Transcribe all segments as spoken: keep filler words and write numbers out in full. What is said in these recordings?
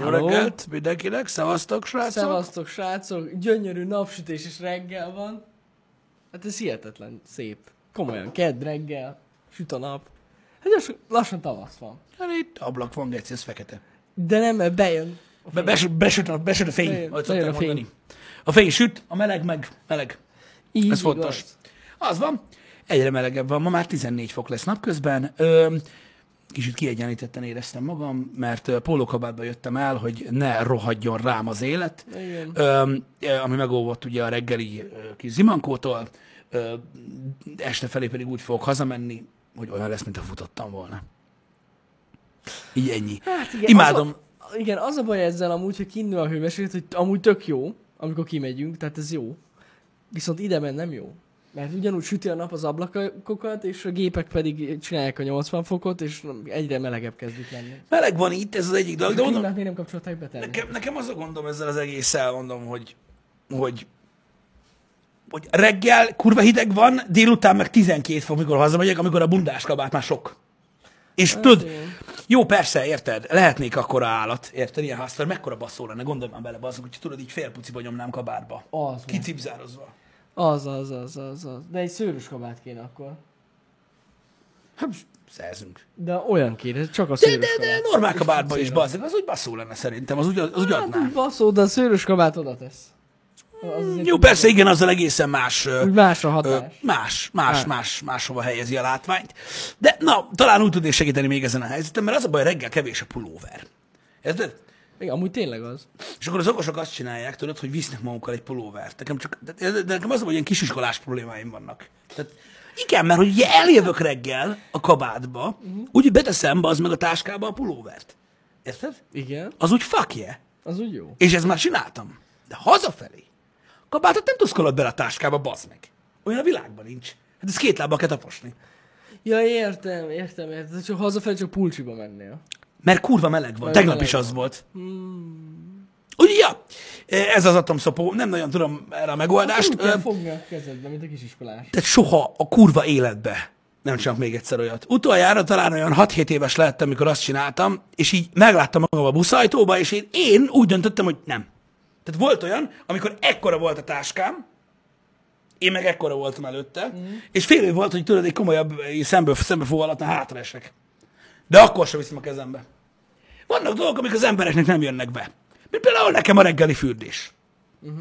Jó reggelt mindenkinek, szevasztok srácok! Szevasztok srácok, gyönyörű napsütés és reggel van. Hát ez hihetetlen szép. Komolyan, kedd reggel, süt a nap. Hát gyors, lassan tavasz van. Hát itt ablak van, geci, ez fekete. De nem, mert bejön. Be, besüt, besüt, a, besüt a fény, bejön, ahogy szokták mondani. A fény süt, a meleg meg meleg. Így ez fontos. Az. az van, egyre melegebb van, ma már tizennégy fok lesz napközben. Ö, Kicsit kiegyenlítetten éreztem magam, mert pólókabátba jöttem el, hogy ne rohadjon rám az élet, Öm, ami megóvott ugye a reggeli kis zimankótól, Öm, este felé pedig úgy fogok hazamenni, hogy olyan lesz, mintha futottam volna. Így ennyi. Hát igen, imádom. Az a, igen, az a baj ezzel amúgy, hogy kiindul a hőmérséklet, hogy amúgy tök jó, amikor kimegyünk, tehát ez jó, viszont ide men nem jó. Mert ugyanúgy süti a nap az ablakokat, és a gépek pedig csinálják a nyolcvan fokot, és egyre melegebb kezdik lenni. Meleg van itt, ez az egyik dolog. De mondom, miért nem kapcsolták be tenni? Nekem, nekem az a gondom ezzel az egésszel, mondom, hogy, hogy, hogy reggel kurva hideg van, délután meg tizenkét fok, mikor hazamegyek, amikor a bundás kabát már sok. És hát, tudod, jó, persze, érted, lehetnék akkora állat, érted, ilyen hasztor, mekkora baszó lenne, gondolj már bele, bazzunk, hogy tudod, így félpuciba nyomnám kabátba. Kicipzározva. Az, az, az, az, az. De egy szőrös kabát kéne akkor. Hát, szerzünk. De olyan kéne, csak a szőrös de, de, de, kabát. Normál kabátban is bazzik, az úgy baszó lenne szerintem, az úgy, az úgy hát, adná. Hát baszó, de a szőrös kabát oda tesz. Mm, jó, persze, van. Igen, azzal egészen más... Úgy más a hatás. Ö, más, más, hát. más, máshova helyezi a látványt. De na, talán úgy tudnék segíteni még ezen a helyzeten, mert az a baj, reggel kevés a pulóver. Érted? Igen, amúgy tényleg az. És akkor az okosok azt csinálják, tudod, hogy visznek magukkal egy pulóvert. Nekem csak, de, de nekem az, hogy ilyen kisiskolás problémáim vannak. Tehát, igen, mert hogy ugye eljövök reggel a kabátba, uh-huh. úgy, beteszem be az meg a táskába a pulóvert. Érted? Igen. Az úgy fuck yeah. Az úgy jó. És ezt már csináltam. De hazafelé kabátot nem tuszkolod bele a táskába, bazd meg. Olyan a világban nincs. Hát ezt két lábbal kell taposni. Ja, értem, értem, értem. Csak hazafelé csak pulcsiba mennél. Mert kurva meleg van. Tegnap is az volt. Hmm. Ugye, ja, ez az atomszopó. Nem nagyon tudom erre a megoldást. Nem kell fogni a kezedbe, mint a kisiskolás. Tehát soha a kurva életbe nem csinálok még egyszer olyat. Utoljára talán olyan hat-hét éves lehettem, mikor azt csináltam, és így megláttam magam a buszajtóba, és én, én úgy döntöttem, hogy nem. Tehát volt olyan, amikor ekkora volt a táskám, én meg ekkora voltam előtte, mm. és félő volt, hogy tudod, egy komolyabb szembefúvó alatt hátra esek. De akkor sem viszem a kezembe. Vannak dolgok, amik az embereknek nem jönnek be. Mint például nekem a reggeli fürdés. Uh-huh.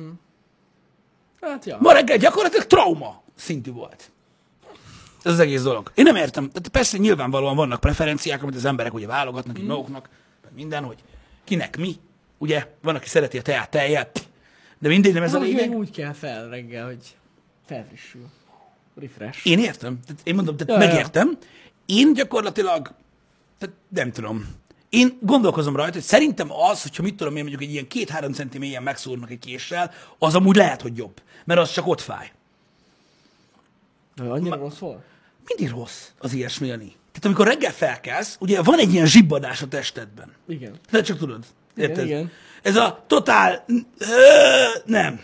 Hát, ja. Ma reggel gyakorlatilag trauma szintű volt. Ez az egész dolog. Én nem értem. Tehát persze nyilvánvalóan vannak preferenciák, amit az emberek ugye válogatnak, mm. maguknak, minden, hogy kinek mi. Ugye, van, aki szereti a teát, tejet. De mindegy, nem ez van, a lényeg. Úgy kell fel reggel, hogy felfrissül. Refresh. Én értem. Tehát én mondom, tehát ja, megértem. Ja. Én gyakorlatilag Tehát nem tudom. Én gondolkozom rajta, hogy szerintem az, hogyha mit tudom én mondjuk egy ilyen két-három centi mélyen megszúrnak egy késsel, az amúgy lehet, hogy jobb. Mert az csak ott fáj. De annyira Ma... rossz volt? Mindig rossz az ilyesmi, Jani. Tehát amikor reggel felkelsz, ugye van egy ilyen zsibbadás a testedben. Igen. De csak tudod. Érted? Igen, igen. Ez a totál... nem.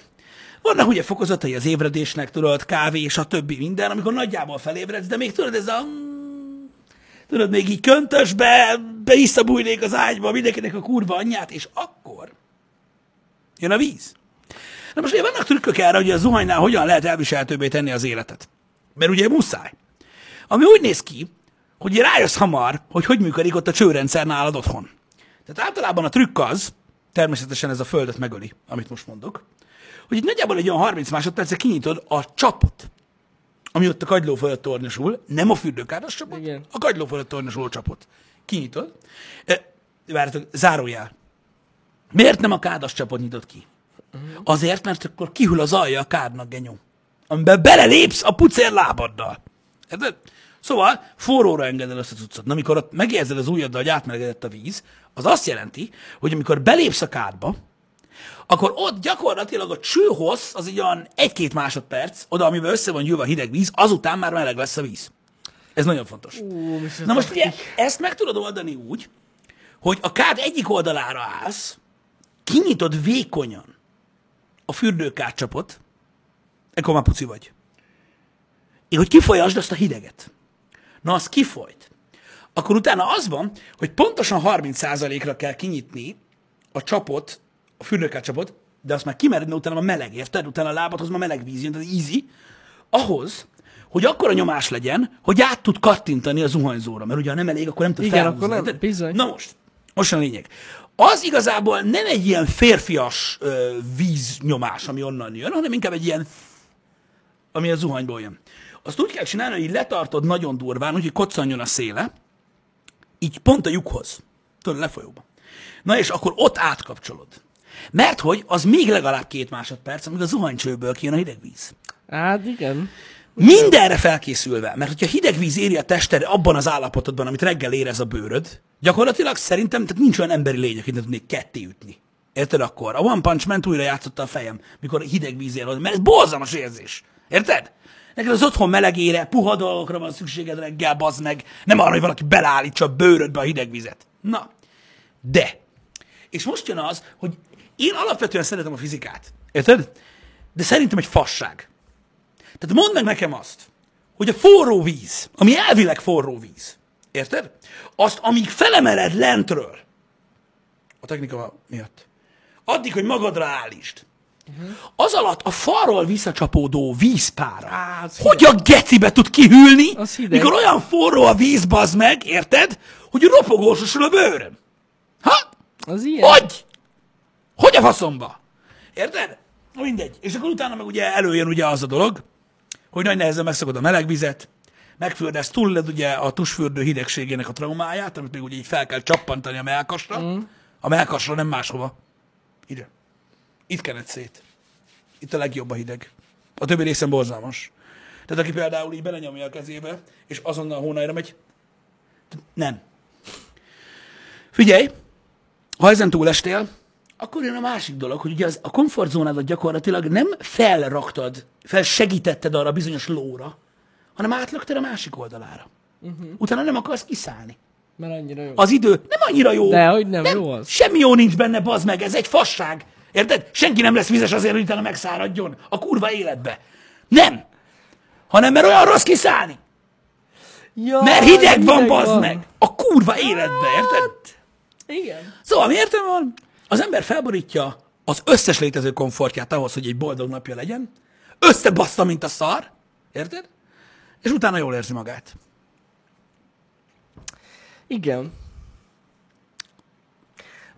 Vannak ugye fokozatai az ébredésnek, tudod, kávé és a többi minden, amikor nagyjából felébredsz, de még tudod, ez a... Tudod, még így köntösbe, beiszabújnék az ágyba mindenkinek a kurva anyját, és akkor jön a víz. Na most ugye vannak trükkök erre, hogy a zuhanynál hogyan lehet elviselhetőbbé tenni az életet. Mert ugye muszáj. Ami úgy néz ki, hogy rájössz hamar, hogy hogy működik ott a csőrendszer nálad otthon. Tehát általában a trükk az, természetesen ez a földet megöli, amit most mondok, hogy itt nagyjából egy olyan harminc másodpercre kinyitod a csapot, ami ott a kagyló fölött tornyosul, nem a fürdőkáros csapot, igen. a kagyló fölött tornyosul csapot. Kinyitod. Várjátok, zárójel. Miért nem a kádas csapot nyitod ki? Uh-huh. Azért, mert akkor kihűl az alja a kádnak, genyó. Amiben belelépsz a pucér lábaddal. Érted? Szóval forróra engedel össze cuccod. Na, amikor ott megérzed az ujjaddal, hogy átmelegedett a víz, az azt jelenti, hogy amikor belépsz a kádba, akkor ott gyakorlatilag a csőhossz az egy olyan egy-két másodperc, oda, amiben össze van gyűlve a hideg víz, azután már meleg lesz a víz. Ez nagyon fontos. Ó, Na most ugye ezt meg tudod oldani úgy, hogy a kád egyik oldalára állsz, kinyitod vékonyan a fürdőkádcsapot, ekkor már puci vagy. Én, hogy kifolyasd azt a hideget. Na, az kifolyt. Akkor utána az van, hogy pontosan harminc százalékra kell kinyitni a csapot, a fürnökkel csapot, de azt már kimeredne utána a meleg, érted? Utána a lábadhoz már meleg víz jön, az easy. Ahhoz, hogy akkora nyomás legyen, hogy át tud kattintani a zuhanyzóra, mert ugye ha nem elég, akkor nem tud felhúzni. Na most, most a lényeg. Az igazából nem egy ilyen férfias uh, víznyomás, ami onnan jön, hanem inkább egy ilyen, ami a zuhanyból jön. Azt úgy kell csinálni, hogy letartod nagyon durván, úgyhogy koccanjon a széle, így pont a lyukhoz, tudod, lefolyóba. Na és akkor ott átkapcsolod. Mert hogy az még legalább két másodperc, amíg a zuhanycsőből kijön a hideg víz. Hát igen. Mindenre felkészülve, mert hogyha hideg víz éri a tested abban az állapotodban, amit reggel érez a bőröd, gyakorlatilag szerintem tehát nincs olyan emberi lény, akit ne tudnék ketté ütni. Érted akkor? A One Punch Man újra játszotta a fejem, mikor hideg víz ér, mert ez borzalmas érzés. Érted? Neked az otthon melegére, puha dolgokra van szükséged reggel, bazd meg, nem arra, hogy valaki belállítsa a bőrödbe a hideg vizet. Na, de. És most jön az, hogy én alapvetően szeretem a fizikát. Érted? De szerintem egy fasság. Tehát mondd meg nekem azt, hogy a forró víz, ami elvileg forró víz, érted? Azt, amíg felemeled lentről, a technika miatt, addig, hogy magadra állítsd, uh-huh. az alatt a falról visszacsapódó vízpára, Á, hogy hideg. A gecibe tud kihűlni, mikor olyan forró a víz, bazd meg, érted? Hogy ropogósosul a bőröm. Ha? Az ilyen. Hogy? Hogy a faszomba? Érted? Na mindegy. És akkor utána meg ugye előjön ugye az a dolog, hogy nagy nehezen megszakod a meleg vizet, megfürdesz túlled ugye a tusfürdő hidegségének a traumáját, amit még ugye így fel kell csappantani a mellkasra. Mm. A mellkasra, nem máshova. Ide. Itt kened szét. Itt a legjobb a hideg. A többi részen borzalmas. Tehát aki például így belenyomja a kezébe, és azonnal a hónaira megy, nem. Figyelj, ha ezen túlestél, akkor jön a másik dolog, hogy ugye az, a komfortzónádat gyakorlatilag nem felraktad, felsegítetted arra a bizonyos lóra, hanem átlökted a másik oldalára. Uh-huh. Utána nem akarsz kiszállni. Mert annyira jó. Az idő nem annyira jó. De, hogy nem, nem jó az. Semmi jó nincs benne, bazd meg, ez egy fasság. Érted? Senki nem lesz vizes azért, hogy utána megszáradjon a kurva életbe. Nem. Hanem mert olyan rossz kiszállni. Ja, mert hideg, hideg van, bazd van. meg. A kurva életbe, érted? Igen. Szóval mi értelme van? Az ember felborítja az összes létező komfortját ahhoz, hogy egy boldog napja legyen, összebaszta, mint a szar, érted? És utána jól érzi magát. Igen.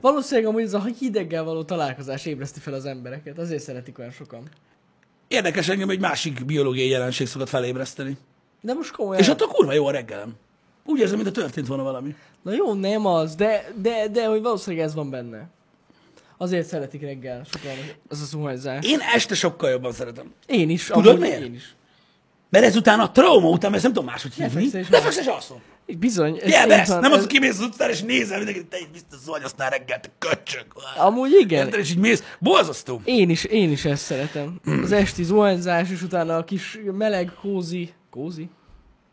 Valószínűleg amúgy ez a hideggel való találkozás ébreszti fel az embereket, azért szeretik olyan sokan. Érdekes engem, hogy másik biológiai jelenség szokott felébreszteni. De most komolyan. És attól kurva jó a reggelem. Úgy érzem, mintha történt volna valami. Na jó, nem az, de, de, de hogy valószínűleg ez van benne. Azért szeretik reggel sokan az a zuhanyzás. Én este sokkal jobban szeretem. Én is. Tudod miért? Én is. Mert ezután a trauma után, mert nem tudom máshogy hívni. Lefeksz és alszom. Bizony. Jelbesz! Nem az, hogy kimész az utcán és nézel mindenkit, te így biztos zuhanyoztál reggel, te köcsög. Amúgy igen. Érted, és így mész. Bolzasztó. Én is, én is ezt szeretem. Az esti zuhanyzás, és utána a kis meleg kózi. Kózi?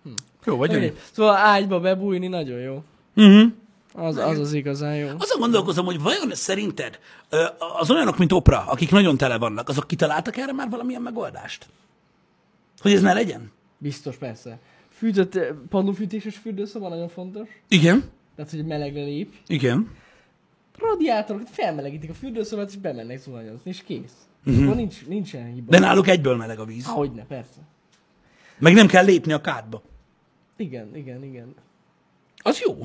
Hm. Jó vagy, okay. Szóval ágyba bebújni nagyon jó. Mhm. Az, az az igazán jó. Azon gondolkozom, hogy vajon szerinted az olyanok, mint Oprah, akik nagyon tele vannak, azok kitaláltak erre már valamilyen megoldást? Hogy ez ne legyen? Biztos, persze. Fűtött, padlófűtéses fürdőszoba nagyon fontos. Igen. Tehát, hogy melegre lép. Igen. Radiátorok felmelegítik a fürdőszobát, és bemennek zuhanyozni, és kész. Uh-huh. Akkor nincs, nincsen hiba. De náluk egyből meleg a víz. Hogyne, persze. Meg nem kell lépni a kádba. Igen, igen, igen. Az jó.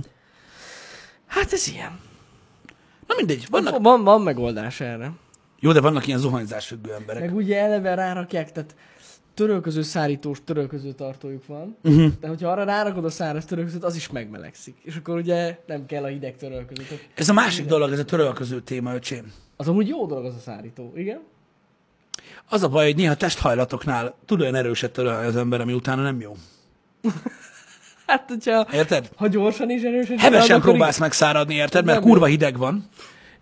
Hát ez ilyen. Na mindegy, vannak... Van, van megoldás erre. Jó, de vannak ilyen zuhanyzásfüggő emberek. Meg ugye eleve rárakják, tehát törölköző szárítós, törölköző tartójuk van. Uh-huh. De hogyha arra rárakod a száraz törölközőt, az is megmelegszik. És akkor ugye nem kell a hideg törölköző. Ez a másik hideg dolog, ez a törölköző téma, öcsém. Az amúgy jó dolog az a szárító, igen? Az a baj, hogy néha testhajlatoknál tud olyan erőset törölni az ember, ami utána nem jó. Hát, hogyha, érted? Ha gyorsan is erősen... Hevesen próbálsz így... megszáradni, érted? Mert nem kurva hideg van.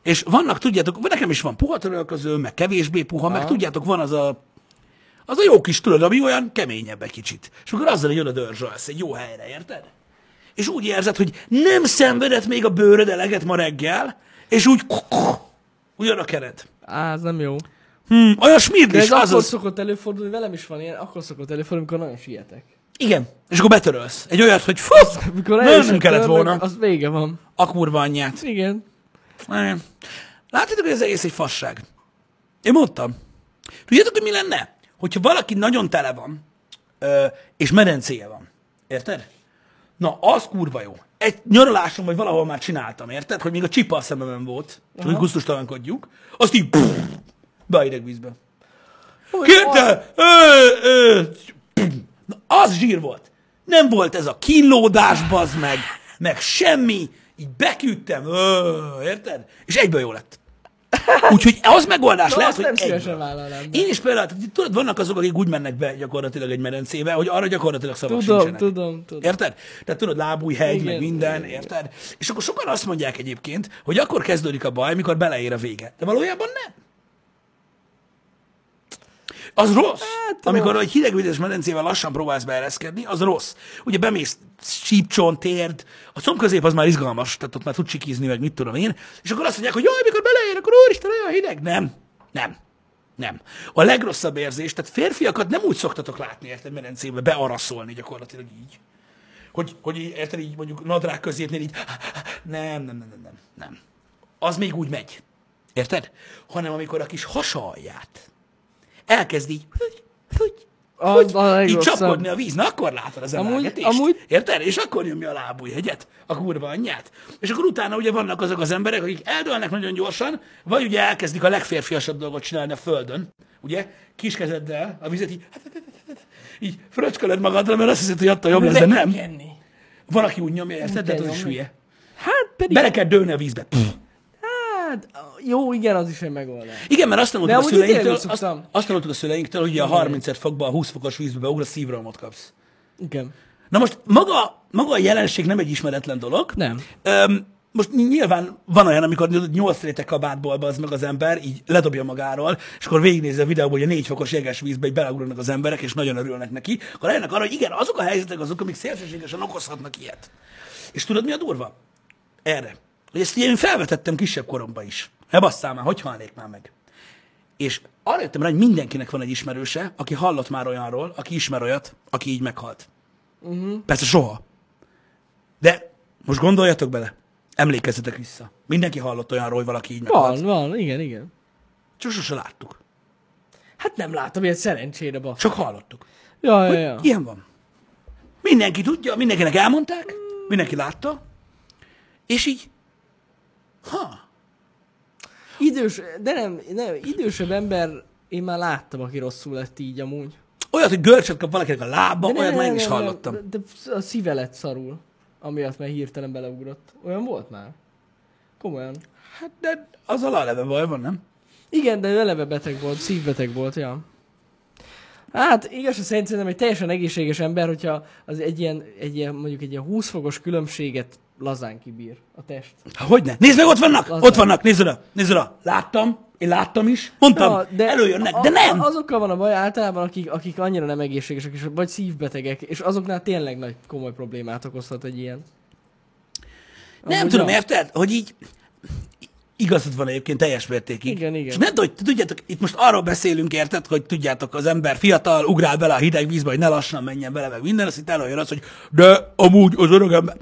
És vannak, tudjátok, nekem is van puha törölköző, meg kevésbé puha, aha, meg tudjátok, van az a, az a jó kis tőled, ami olyan keményebb egy kicsit. És akkor azzal jön a dörzsolsz egy jó helyre, érted? És úgy érzed, hogy nem szenvedett még a bőröd eleget ma reggel, és úgy... Ugyan a kered. Á, ez nem jó. Hm, olyan smirglis. Ez akkor az... szokott előfordulni, velem is van ilyen, akkor szokott előfordulni, amikor nagyon sietek. Igen. És akkor betörölsz. Egy olyat, hogy fuh, nem kellett törlök, volna. Az vége van. A kurva anyját. Igen. Látjátok, hogy ez egész egy fasság. Én mondtam. Tudjátok, hogy mi lenne? Hogyha valaki nagyon tele van, ö, és medencéje van. Érted? Na, az kurva jó. Egy nyaraláson, vagy valahol már csináltam, érted? Hogy még a csipa a szememben volt, és hogy gusztustalankodjuk, azt így pff, be a hideg vízbe. Kérte! Na, az zsír volt. Nem volt ez a kínlódás, bazd meg, meg semmi, így beküldtem, öö, érted? És egyből jó lett. Úgyhogy az megoldás no, lehet, hogy egyből. Én is például, tudod, vannak azok, akik úgy mennek be gyakorlatilag egy medencébe, hogy arra gyakorlatilag szavak tudom, sincsenek. Tudom, tudom. Érted? Tehát tudod, lábújhegy, meg minden, igen, érted? Igen. És akkor sokan azt mondják egyébként, hogy akkor kezdődik a baj, mikor beleér a vége. De valójában nem. Az rossz. Hát, amikor egy hidegvízes medencével lassan próbálsz beereszkedni, az rossz. Ugye bemész sípcsont, térd, a combközép az már izgalmas, tehát ott már tud csikízni, meg mit tudom én, és akkor azt mondják, hogy jaj, mikor beleér, akkor úristen, olyan hideg. Nem. Nem. Nem. A legrosszabb érzés, tehát férfiakat nem úgy szoktatok látni, érted, medencébe bearaszolni gyakorlatilag így. Hogy, hogy érted, így mondjuk nadrág középnél így, nem, nem, nem, nem, nem, nem. Az még úgy megy. Érted? Hanem amikor a kis hasalját elkezd így, hogy, hogy, hogy, a, a így csapkodni a víz. Na, akkor látod az emelgetést. Amúgy, amúgy... Érted? És akkor nyomja a lábújhegyet, a kurva anyját. És akkor utána ugye vannak azok az emberek, akik eldőlnek nagyon gyorsan, vagy ugye elkezdik a legférfiasabb dolgot csinálni a földön, ugye? Kiskezeddel a vizet így, így fröcskölöd magadra, mert azt hiszed, hogy attól jobb lesz, de nem. Van, aki úgy nyomja, érted? De az is hülye. Hát pedig... Bele kell dőlni a vízbe. Hát, jó, igen, az is egy megoldás. Igen, mert azt tanultuk, a szüleinktől, azt, azt tanultuk a szüleinktől, hogy igen, a harmincöt fokban, a húsz fokos vízbe beugra, szívromot kapsz. Igen. Na most maga, maga a jelenség nem egy ismeretlen dolog. Nem. Öm, most nyilván van olyan, amikor nyolc réteg kabátból bazd meg az ember, így ledobja magáról, és akkor végignézi a videóból, hogy a négy fokos jeges vízbe beleugranak az emberek, és nagyon örülnek neki. Akkor lejönnek arra, hogy igen, azok a helyzetek azok, amik szélsőségesen okozhatnak ilyet. És tudod, mi a durva? Erre. Ezt én felvetettem kisebb koromban is. Ne basszál már, hogy halnék már meg. És arra jöttem rá, hogy mindenkinek van egy ismerőse, aki hallott már olyanról, aki ismer olyat, aki így meghalt. Uh-huh. Persze soha. De most gondoljatok bele, emlékezzetek vissza. Mindenki hallott olyanról, hogy valaki így meghalt. Van, van, igen, igen. Csak sose láttuk. Hát nem láttam ilyet szerencsére, ba. Csak hallottuk. Ja, ja, ja. Ilyen van. Mindenki tudja, mindenkinek elmondták, mindenki látta, és így ha. Idős, de nem, nem, idősebb ember, én már láttam, aki rosszul lett így amúgy. Olyat, hogy görcsöt kap valakinek a lába, de olyat nem, már én is hallottam. Nem, de a szíve lett szarul, amiatt már hirtelen beleugrott. Olyan volt már? Komolyan. Hát de az alá baj van, nem? Igen, de eleve beteg volt, szívbeteg volt, ja. Hát igaz, szerintem egy teljesen egészséges ember, hogyha az egy ilyen, egy ilyen mondjuk egy ilyen húsz fokos különbséget lazán kibír a test. Há, hogyne? Nézd meg, ott vannak! Lazán. Ott vannak! Nézd oda! Nézd oda! Láttam, én láttam is, mondtam, ja, de előjönnek, a, de nem! Azokkal van a baj általában, akik, akik annyira nem egészségesek, és vagy szívbetegek, és azoknál tényleg nagy komoly problémát okozhat egy ilyen. Nem amúgy tudom, érted? Hogy így... Igazad van egyébként teljes mértékig. Igen, igen. És nem tudj, tudjátok, itt most arról beszélünk, érted, hogy tudjátok, az ember fiatal, ugrál bele a hideg vízbe, hogy ne lassan menjen bele, meg minden, azt itt előjön az, hogy de amúgy az öreg ember...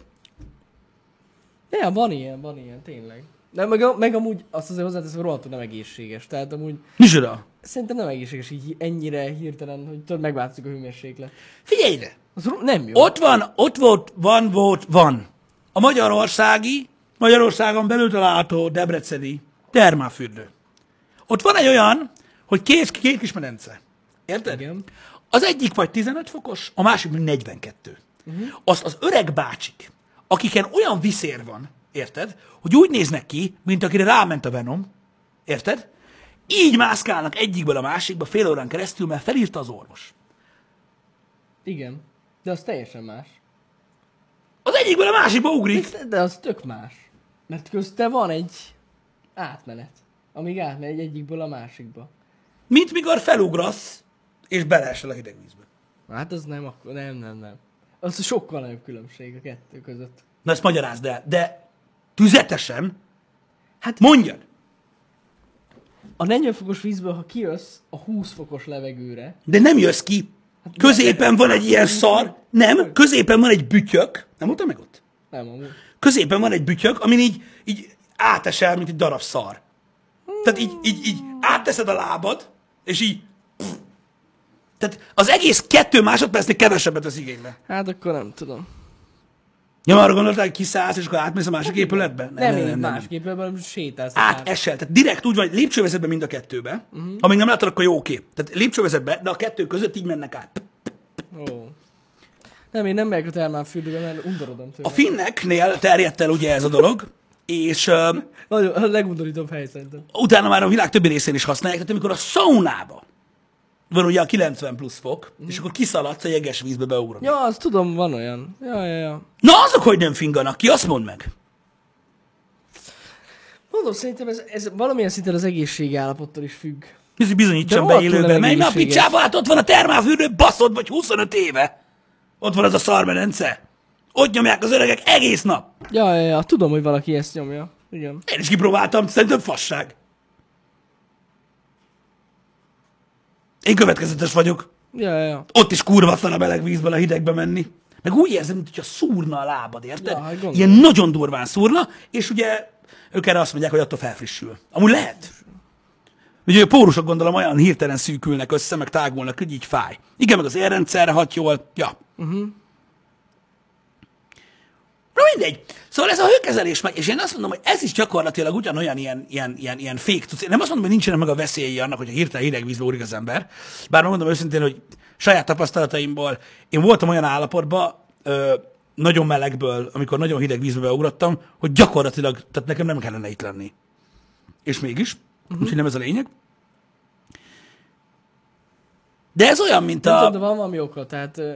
Ja, van ilyen, van ilyen, tényleg. De meg, meg amúgy azt azért hozzáteszem, hogy rohadtul nem egészséges, tehát amúgy... Nincs oda. Szerintem nem egészséges így ennyire hirtelen, hogy tudod, megváltozik a hőmérséklet. Figyelj ide! Az nem jó. Ott van, ott volt, van, volt, van. A magyarországi... Magyarországon belül található debreceni termálfürdő. Ott van egy olyan, hogy két, két kis medence. Érted? Igen. Az egyik vagy tizenöt fokos, a másik vagy negyvenkettő. Uh-huh. Azt az öreg bácsik, akiken olyan viszér van, érted, hogy úgy néznek ki, mint akire ráment a Venom, érted? Így mászkálnak egyikből a másikba fél órán keresztül, mert felírta az orvos. Igen, de az teljesen más. Az egyikből a másikba ugrik. De, de az tök más. Mert közte van egy átmenet, amíg átmegy egy egyikből a másikba. Mint mikor felugrasz, és beleesel a hideg vízbe. Hát az nem, akkor nem, nem, nem. Az sokkal nagyobb különbség a kettő között. Na ezt magyarázd el, de tüzetesen, hát mondjad! A negyven fokos vízből, ha kijössz a húsz fokos levegőre... De nem jössz ki! Hát középen van egy ilyen szar, nem, középen van egy bütyök, nem mondtam meg ott? Nem, amúgy. Középen van egy bütyök, amin így, így átesel, mint egy darab szar. Tehát így, így, így átteszed a lábad, és így... Pff. Tehát az egész kettő másodpercnél kevesebbet az igénybe. Hát akkor nem tudom. Ja, már gondoltál, hogy kiszállsz, és akkor átmész a másik épületbe? Nem, nem, nem, nem másik épületben, hanem sétálsz. Átesel. Tehát direkt úgy van, hogy lépcsővezetbe mind a kettőbe. Uh-huh. Ha még nem látod, akkor jó kép. Tehát lépcsővezetbe, de a kettő között így mennek át. Oh. Nem, én nem megyek a termálfürdőbe, mert undorodom tőle. A finneknél terjedt el ugye ez a dolog, és... Um, nagyon, a legundorítóbb hely szerintem. Utána már a világ többi részén is használják, tehát amikor a szaunába van ugye a kilencven plusz fok, mm. és akkor kiszaladsz a jeges vízbe beugrani. Ja, azt tudom, van olyan. Ja, ja, ja. Na azok, hogy nem finganak ki, azt mondd meg. Mondom, szerintem ez, ez valamilyen szinten az egészségállapottól is függ. Bizony, bizonyítsam be élőben, mely a picsába, hát ott van a termálfürdő, baszod vagy huszonöt éve. Ott van az a szarmenence. Ott nyomják az öregek egész nap. Ja, ja, ja, tudom, hogy valaki ezt nyomja. Igen. Én is kipróbáltam, szerintem fasság. Én következetes vagyok. Ja, ja, ja. Ott is kurva szar a meleg vízben a hidegbe menni. Meg úgy érzem, mintha szúrna a lábad, érted? Ja, hát ilyen nagyon durván szúrna, és ugye ők erre azt mondják, hogy attól felfrissül. Amúgy lehet. Ugye a pórusok gondolom olyan hirtelen szűkülnek össze, meg tágulnak, hogy így fáj. Igen, meg az érrendszerre hat jól. Ja. Uh-huh. Na mindegy. Szóval ez a hőkezelés meg, és én azt mondom, hogy ez is gyakorlatilag ugyanolyan ilyen, ilyen, ilyen, ilyen fék cucc. Én nem azt mondom, hogy nincsenek meg a veszélyei annak, hogyha hirtelen hideg vízbe úrik az ember. Bár mondom őszintén, hogy saját tapasztalataimból én voltam olyan állapotban, ö, nagyon melegből, amikor nagyon hideg vízbe beugrottam, hogy gyakorlatilag, tehát nekem nem kellene itt lenni. És mégis. Uh-huh. Úgyhogy nem ez a lényeg. De ez olyan, mint nem a... Tudom, de van valami oka, tehát ö,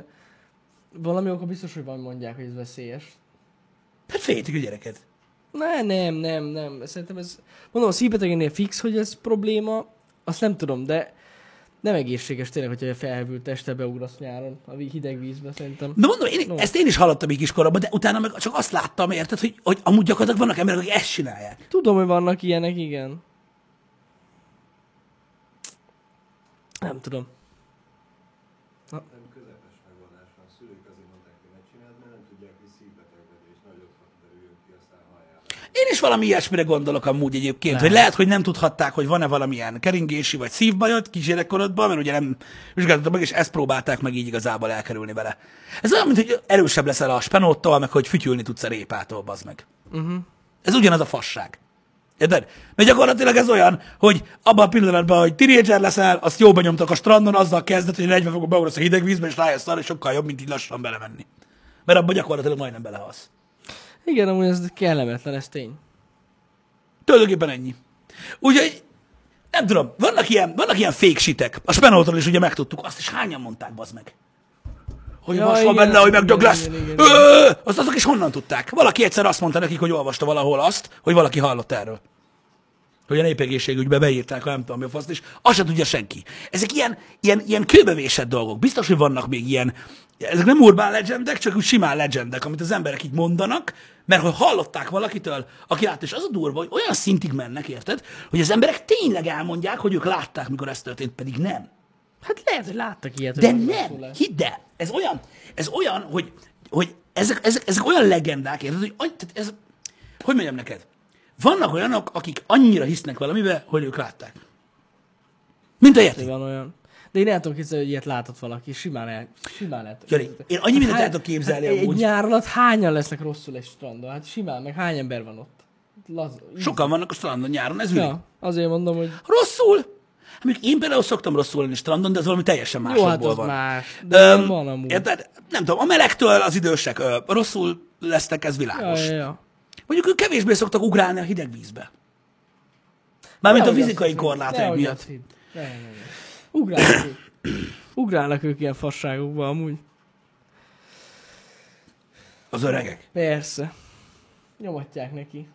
valami oka biztos, hogy van mondják, hogy ez veszélyes. Hát féltik a gyereket. Ne, nem, nem, nem. Szerintem ez... Mondom, a szívbetegénél fix, hogy ez probléma, azt nem tudom, de nem egészséges tényleg, hogyha felhevült teste beugrasz nyáron a hideg vízbe, szerintem. De mondom, én, no. ezt én is hallottam így kiskoromban, de utána meg csak azt láttam, érted, hogy, hogy amúgy gyakorlatilag vannak emberek, akik ezt csinálják. Tudom, hogy vannak ilyenek, igen. Nem tudom. Nem közepes megvallás van. Szülők azért mondták, hogy ne csináld, mert nem tudják, hogy szívbetegedés és nagyot derüljön ki, aztán halljál. Én is valami ilyesmire gondolok amúgy egyébként, nem. hogy lehet, hogy nem tudhatták, hogy van-e valamilyen keringési vagy szívbajod kisgyerekkorodban, mert ugye nem vizsgáltatok meg, és ezt próbálták meg így igazából elkerülni vele. Ez olyan, mint hogy erősebb leszel a spenóttól, meg hogy fütyülni tudsz a répától, bazd meg. Uh-huh. Ez ugyanaz a fasság. Érted? Mert gyakorlatilag ez olyan, hogy abban a pillanatban, hogy tínédzser leszel, azt jóban nyomtak a strandon, azzal kezdett, hogy negyven fokba beugrasz a hideg vízbe, és rájössz arra, és sokkal jobb, mint így lassan belemenni. Mert abban gyakorlatilag majdnem belehalsz. Igen, amúgy ez kellemetlen, ez tény. Tulajdonképpen ennyi. Úgyhogy, nem tudom, vannak ilyen, vannak ilyen féksitek. A spenótról is ugye megtudtuk, azt is hányan mondták, bazd meg. Hogy vas van benne, hogy megdög lesz. Azt azok is honnan tudták? Valaki egyszer azt mondta nekik, hogy olvasta valahol azt, hogy valaki hallott erről. Hogy a népegészségügybe beírták, ha nem tudom, mi a fasz, és azt sem tudja senki. Ezek ilyen, ilyen, ilyen kőbevésett dolgok. Biztos, hogy vannak még ilyen, ezek nem urban legendek, csak úgy simán legendek, amit az emberek így mondanak, mert hogy hallották valakitől, aki látta, és az a durva, hogy olyan szintig mennek, érted, hogy az emberek tényleg elmondják, hogy ők látták, mikor ez történt, pedig nem. Hát lehet, hogy láttak ilyet. De nem, hidd el. Ez olyan, ez olyan, hogy, hogy ezek, ezek, ezek olyan legendák, érted, hogy tehát ez, hogy mondjam neked? Vannak olyanok, akik annyira hisznek valamibe, hogy ők látták. Mint a ilyet. Van olyan. De én nem tudom képzelni, hogy ilyet látott valaki. Simán el. Simán el. Jani, én annyi mindent el tudok képzelni hát amúgy. Egy nyár alatt hányan lesznek rosszul egy strandon? Hát simán, meg hány ember van ott? Laza, Sokan vannak a strandon nyáron, ez ülik. Ja, azért mondom, hogy... Rosszul! Amíg én például szoktam rosszul lenni strandon, de az valami teljesen másokból van. Jó, hát az van. Más. Van amúgy. Érted? Nem tudom, a melegtől az idősek ö, rosszul lesznek, ez világos. Ja, ja, ja. Mondjuk ők kevésbé szoktak ugrálni a hideg vízbe. Mármint ne a fizikai korlátai miatt. Ne, ne, ne. Ugrálnak ők. Ugrálnak ők ilyen fasságokba amúgy. Az öregek? Persze. Nyomatják neki.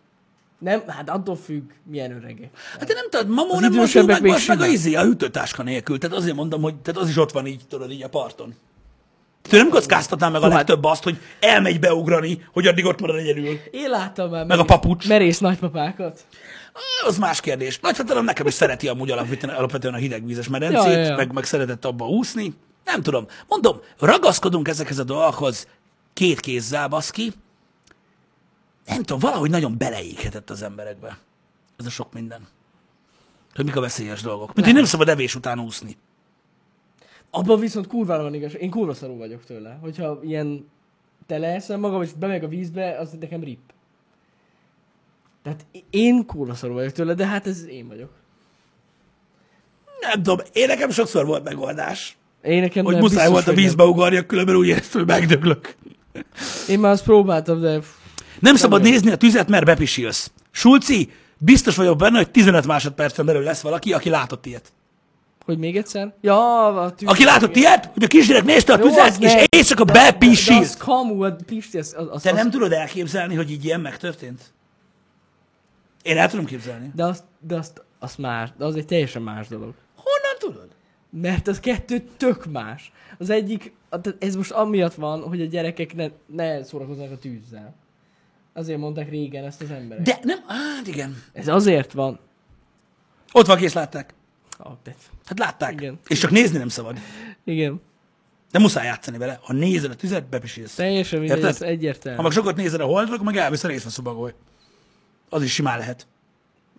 Nem, hát attól függ, milyen öregek. Hát te nem tudod, mamó nem mosul meg, most meg a izé, a hűtőtáska nélkül. Tehát azért mondom, hogy tehát az is ott van így, tudod, így a parton. Te nem kockáztatnál meg a legtöbb azt, hogy elmegy beugrani, hogy addig ott marad egyedül. Én láttam már meg a papucs. Merész nagypapákat. Az más kérdés. Nagypapám nekem is szereti amúgy alapvetően, alapvetően a hidegvízes medencét, ja, ja, ja. Meg, meg szeretett abba úszni. Nem tudom. Mondom, ragaszkodunk ezekhez a dolgokhoz két kézzel, baszki. Nem tudom, valahogy nagyon beleéghetett az emberekbe. Ez a sok minden. hogy mik a veszélyes dolgok. Mert én nem szabad evés után úszni. Abban viszont kurvára van igaz. Én kurva szarul vagyok tőle. Hogyha ilyen tele eszem magam, és bemegyek a vízbe, az nekem rip. Tehát én kurva szarul vagyok tőle, de hát ez én vagyok. Nem tudom, én nekem sokszor volt megoldás. Én nekem hogy nem, muszáj biztos, volt a vízbe ugarjak, különben úgy éreztől megdöglök. Én már azt próbáltam, de... Nem, nem szabad nem nézni a tüzet, mert bepisilsz. Sulci, biztos vagyok benne, hogy tizenöt másodpercen belül lesz valaki, aki látott ilyet. Hogy még egyszer? Ja, a tűz... Aki látott ilyet, hogy a kisgyerek nézte a tüzet, jó, és éjszaka bepisil. De az kamu, a Pisti, az, az, Te az... nem tudod elképzelni, hogy így ilyen megtörtént? Én el tudom képzelni. De azt, de azt, azt már, de az egy teljesen más dolog. Honnan tudod? Mert az kettő tök más. Az egyik, ez most amiatt van, hogy a gyerekek ne, ne szórakoznak a tűzzel. Azért mondták régen ezt az emberek. De nem, hát igen. Ez azért van. Ott van, kész látták. Ah, hát látták. Igen. És csak nézni nem szabad. Igen. De muszáj játszani vele. Ha nézel a tüzet, bepisilsz. Teljesen mindegy, ez egyértelmű. Ha meg sokat nézel a holdra, akkor meg elvisz a részveszobagoly. Az is simán lehet.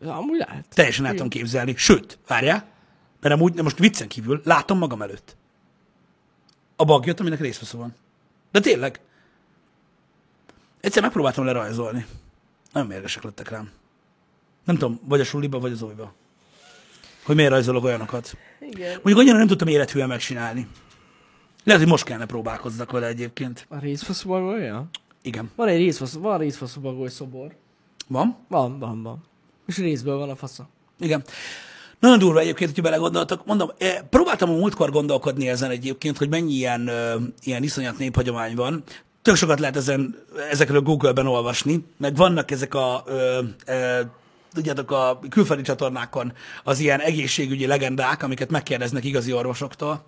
Ja, amúgy lehet. Teljesen el tudom képzelni. Sőt, várjál, mert amúgy, most viccen kívül, látom magam előtt a bagyot, aminek részvesző van. De tényleg. Egyszer megpróbáltam lerajzolni. Nagyon mérgesek lettek rám. Nem tudom, vagy a suliba, vagy az olyba. Hogy miért rajzolok olyanokat. Igen. Mondjuk annyira nem tudtam élethűen megcsinálni. Lehet, hogy most kellene próbálkozzak vele egyébként. A részfaszúbagolyja? Igen. Van egy részfasz, van részfaszúbagoly szobor. Van? Van, van, van. És részből van a fasza. Igen. Nagyon durva egyébként, hogyha belegondoltak. Mondom, próbáltam a múltkor gondolkodni ezen egyébként, hogy mennyi ilyen, ilyen iszonyat néphagyomány van. Tök sokat lehet ezen, ezekről Google-ben olvasni, meg vannak ezek a, ö, ö, tudjátok, a külföldi csatornákon az ilyen egészségügyi legendák, amiket megkérdeznek igazi orvosoktól,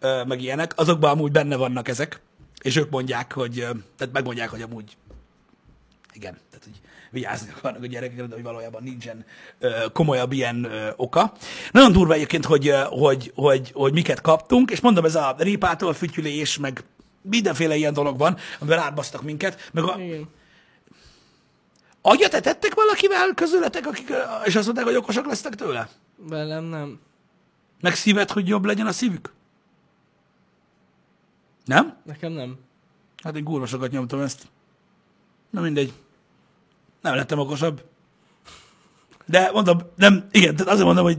ö, meg ilyenek. Azokban amúgy benne vannak ezek, és ők mondják, hogy, tehát megmondják, hogy amúgy, igen, tehát hogy vigyázni akarnak a gyerekekre, de hogy valójában nincsen ö, komolyabb ilyen ö, oka. Nagyon durva egyébként, hogy, ö, hogy, hogy, hogy miket kaptunk, és mondom, ez a répától fütyülés, meg mindenféle ilyen dolog van, amivel átbasztak minket, meg a... Agyatetettek valakivel közületek, akik, és azt mondták, hogy okosak lesznek tőle? Velem nem. Meg szíved, hogy jobb legyen a szívük? Nem? Nekem nem. Hát én kurvasokat nyomtam ezt. Na mindegy. Nem lettem okosabb. De mondom, nem, igen, tehát azért mondom, hogy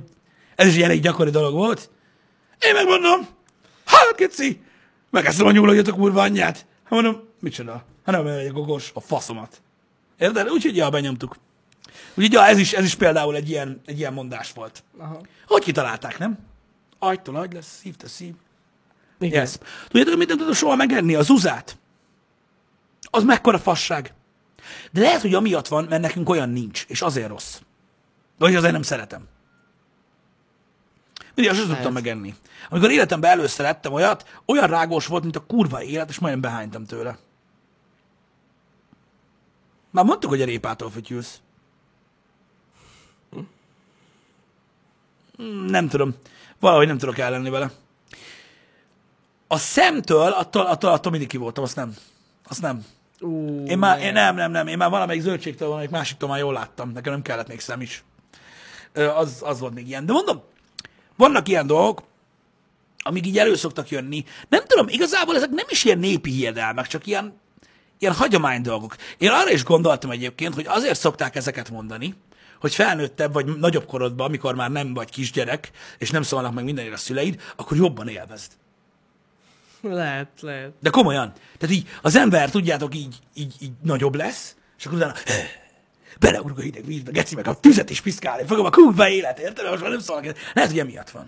ez is egy elég gyakori dolog volt. Én megmondom, hát kicsi, megesztem a nyúlogjatok kurva anyját. Hát mondom, micsoda? Hát nem megyek okos, a faszomat. Érted? Úgyhogy ja, benyomtuk. Úgyhogy ja, ez is, ez is például egy ilyen, egy ilyen mondás volt. Aha. Hogy kitalálták, nem? Agytól agy lesz, szívtől szív. Yes. Tudjátok, mit nem tudom soha megenni? A zuzát. Az mekkora fasság. De lehet, hogy amiatt van, mert nekünk olyan nincs, és azért rossz. Vagy azért nem szeretem. Mindig azt tudtam megenni. Amikor életemben először ettem olyat, olyan rágós volt, mint a kurva élet, és majdnem behánytam tőle. Már mondtuk, hogy a répától fütyülsz. Nem tudom. Valahogy nem tudok ellenni vele. A szemtől, attól, attól, attól mindig ki voltam, azt nem. Azt nem. Uh, én már, én nem, nem, nem. Én már valamelyik zöldségtől, valamelyik másiktól már jól láttam. Nekem nem kellett még szem is. Az, az volt még ilyen. De mondom, vannak ilyen dolgok, amik így elő szoktak jönni. Nem tudom, igazából ezek nem is ilyen népi hiedelmek, csak ilyen, ilyen hagyomány dolgok. Én arra is gondoltam egyébként, hogy azért szokták ezeket mondani, hogy felnőttebb vagy nagyobb korodban, amikor már nem vagy kisgyerek, és nem szólnak meg mindenért a szüleid, akkor jobban élvezd. Lehet, lehet. De komolyan. Tehát így az ember, tudjátok, így, így, így nagyobb lesz, és akkor utána beleugrok a hideg vízbe, geci meg a tüzet is piszkálni, fogom a kurva élet, érted? Most már nem szólnak. Lehet, hogy emiatt van.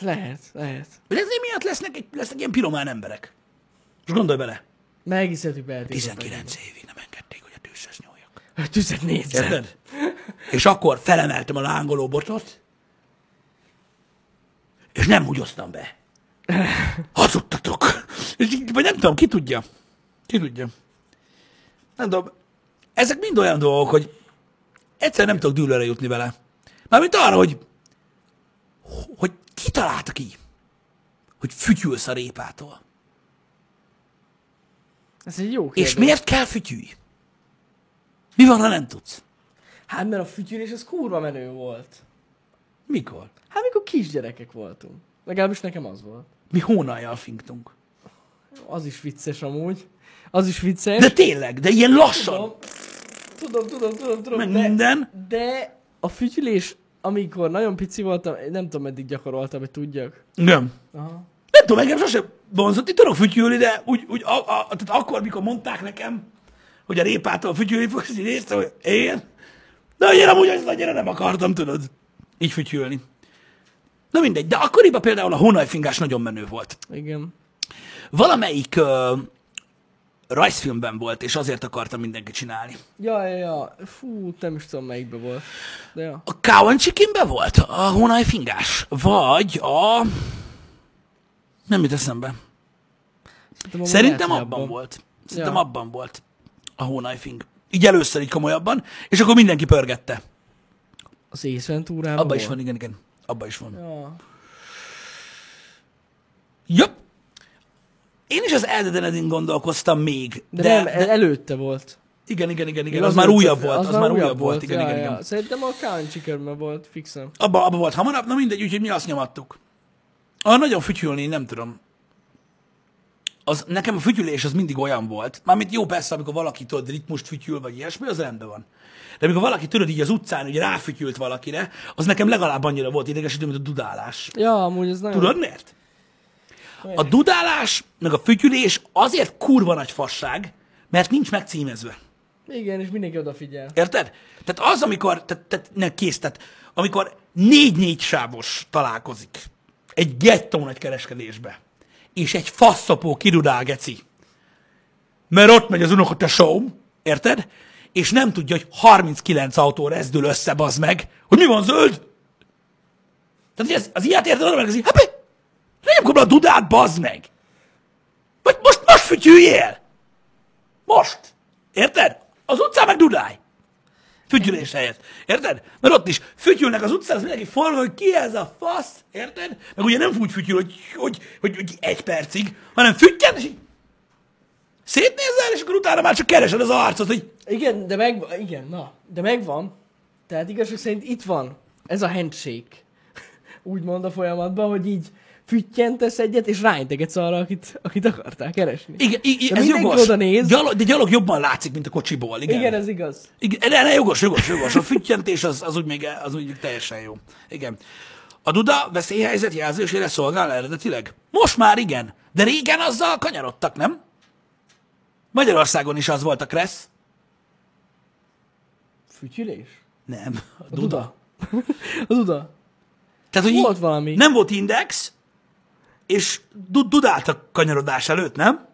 Lehet, lehet. De ez miatt lesznek, lesznek ilyen piromán emberek. Most gondolj bele. Megiszedjük be. tizenkilenc évig nem engedték, hogy a tűzhez nyúljak. A tüzet nézzen. És akkor felemeltem a lángoló botot, és nem húgyoztam be. Hazudtatok! Vagy nem tudom, ki tudja. Ki tudja. Nem tudom. Ezek mind olyan dolgok, hogy egyszer nem tudok dűlőre jutni vele. Mármint arra, hogy hogy ki találta ki, hogy fütyülsz a répától. Ez egy jó kérdés. És miért kell fütyülj? Mi van, ha nem tudsz? Hát mert a fütyülés az kurva menő volt. Mikor? Hát mikor kisgyerekek voltunk. Legalábbis nekem az volt. Mi hónaljal finktunk. Az is vicces amúgy. Az is vicces. De tényleg, de ilyen lassan. Tudom, tudom, tudom, tudom. Meg de, minden. De a fütyülés, amikor nagyon pici voltam, nem tudom, meddig gyakoroltam, hogy tudjak. Nem. Aha. Nem tudom, engem sosem vonzott, itt tudok fütyülni, de úgy, úgy a, a, tehát akkor, mikor mondták nekem, hogy a répától fütyülni fogsz, így néztem, hogy én? De én amúgy azt annyira nem akartam, tudod, így fütyülni. Na mindegy, de akkoriban például a hónajfingás nagyon menő volt. Igen. Valamelyik uh, rajzfilmben volt, és azért akartam mindenki csinálni. Ja, ja, ja. Fú, nem is tudom, melyikben volt. De ja. A Cow and Chickenben volt a hónajfingás, vagy a... Nem jut eszembe. Szerintem, Szerintem abban abba. volt. Szerintem ja. abban volt a hónajfing. Így először így komolyabban, és akkor mindenki pörgette. Az észventúrában Abba volt? is van, igen, igen. Abba is van. Ja. Jobb. Én is az Eldedenedin gondolkoztam még. De, de, nem, de előtte volt. Igen, igen, igen, igen. Az, az már újabb volt. Az, az már újabb, újabb volt, volt. Igen, ja, igen, ja. igen. Szerintem a Kánchikerben volt, fixem. Abba, abba volt hamarabb, na mindegy, úgyhogy mi azt nyomattuk. A nagyon fütyülni, nem tudom. Az, nekem a fütyülés az mindig olyan volt. Mármint jó persze, amikor valaki tudod ritmust fütyül, vagy ilyesmi, az rendben van. De amikor valaki tudod így az utcán, hogy ráfütyült valakire, az nekem legalább annyira volt idegesítő, mint a dudálás. Ja, amúgy ez nagyon... Tudod miért? A dudálás, meg a fütyülés azért kurva nagy fasság, mert nincs megcímezve. Igen, és mindenki odafigyel. Érted? Tehát az, amikor... Tehát, tehát, nem kész, tehát, amikor négy-négy sávos találkozik egy gettó nagy kereskedésbe, és egy faszopó kirudál, geci. Mert ott megy az unokatesóm, érted? És nem tudja, hogy harminckilenc autó rezdül össze, bazd meg, hogy mi van zöld? Tehát az, az ilyet érted, arra meg az így, hát be, a dudát, bazd meg! Vagy most, most fütyüljél! Most! Érted? Az utcán meg dudálj! Fütyülés helyett. Érted? Mert ott is fütyülnek az utcán, az mindenki forgol, hogy ki ez a fasz, érted? Meg ugye nem úgy fütyül, hogy, hogy, hogy, hogy egy percig, hanem füttyen, és így szétnézzel, és akkor utána már csak keresed az arcot, hogy... Igen, de megvan, igen, na, de megvan. Tehát igazság szerint itt van ez a handshake, úgymond a folyamatban, hogy így füttyentesz egyet, és ráintegetsz arra, akit, akit akartál keresni. Igen, igen, ez jogos. Gyalog, de gyalog jobban látszik, mint a kocsiból. Igen, igen, ez igaz. Igen, ne, ne, jogos, jogos, jogos. A füttyentés az, az, úgy még, az úgy teljesen jó. Igen. A duda veszélyhelyzet jelzésére szolgál eredetileg. Most már igen, de régen azzal kanyarodtak, nem? Magyarországon is az volt a kressz. Fütyülés? Nem. A, a duda. duda. A duda. Tehát, hogy volt valami. Nem volt index, és dudált a kanyarodás előtt, nem?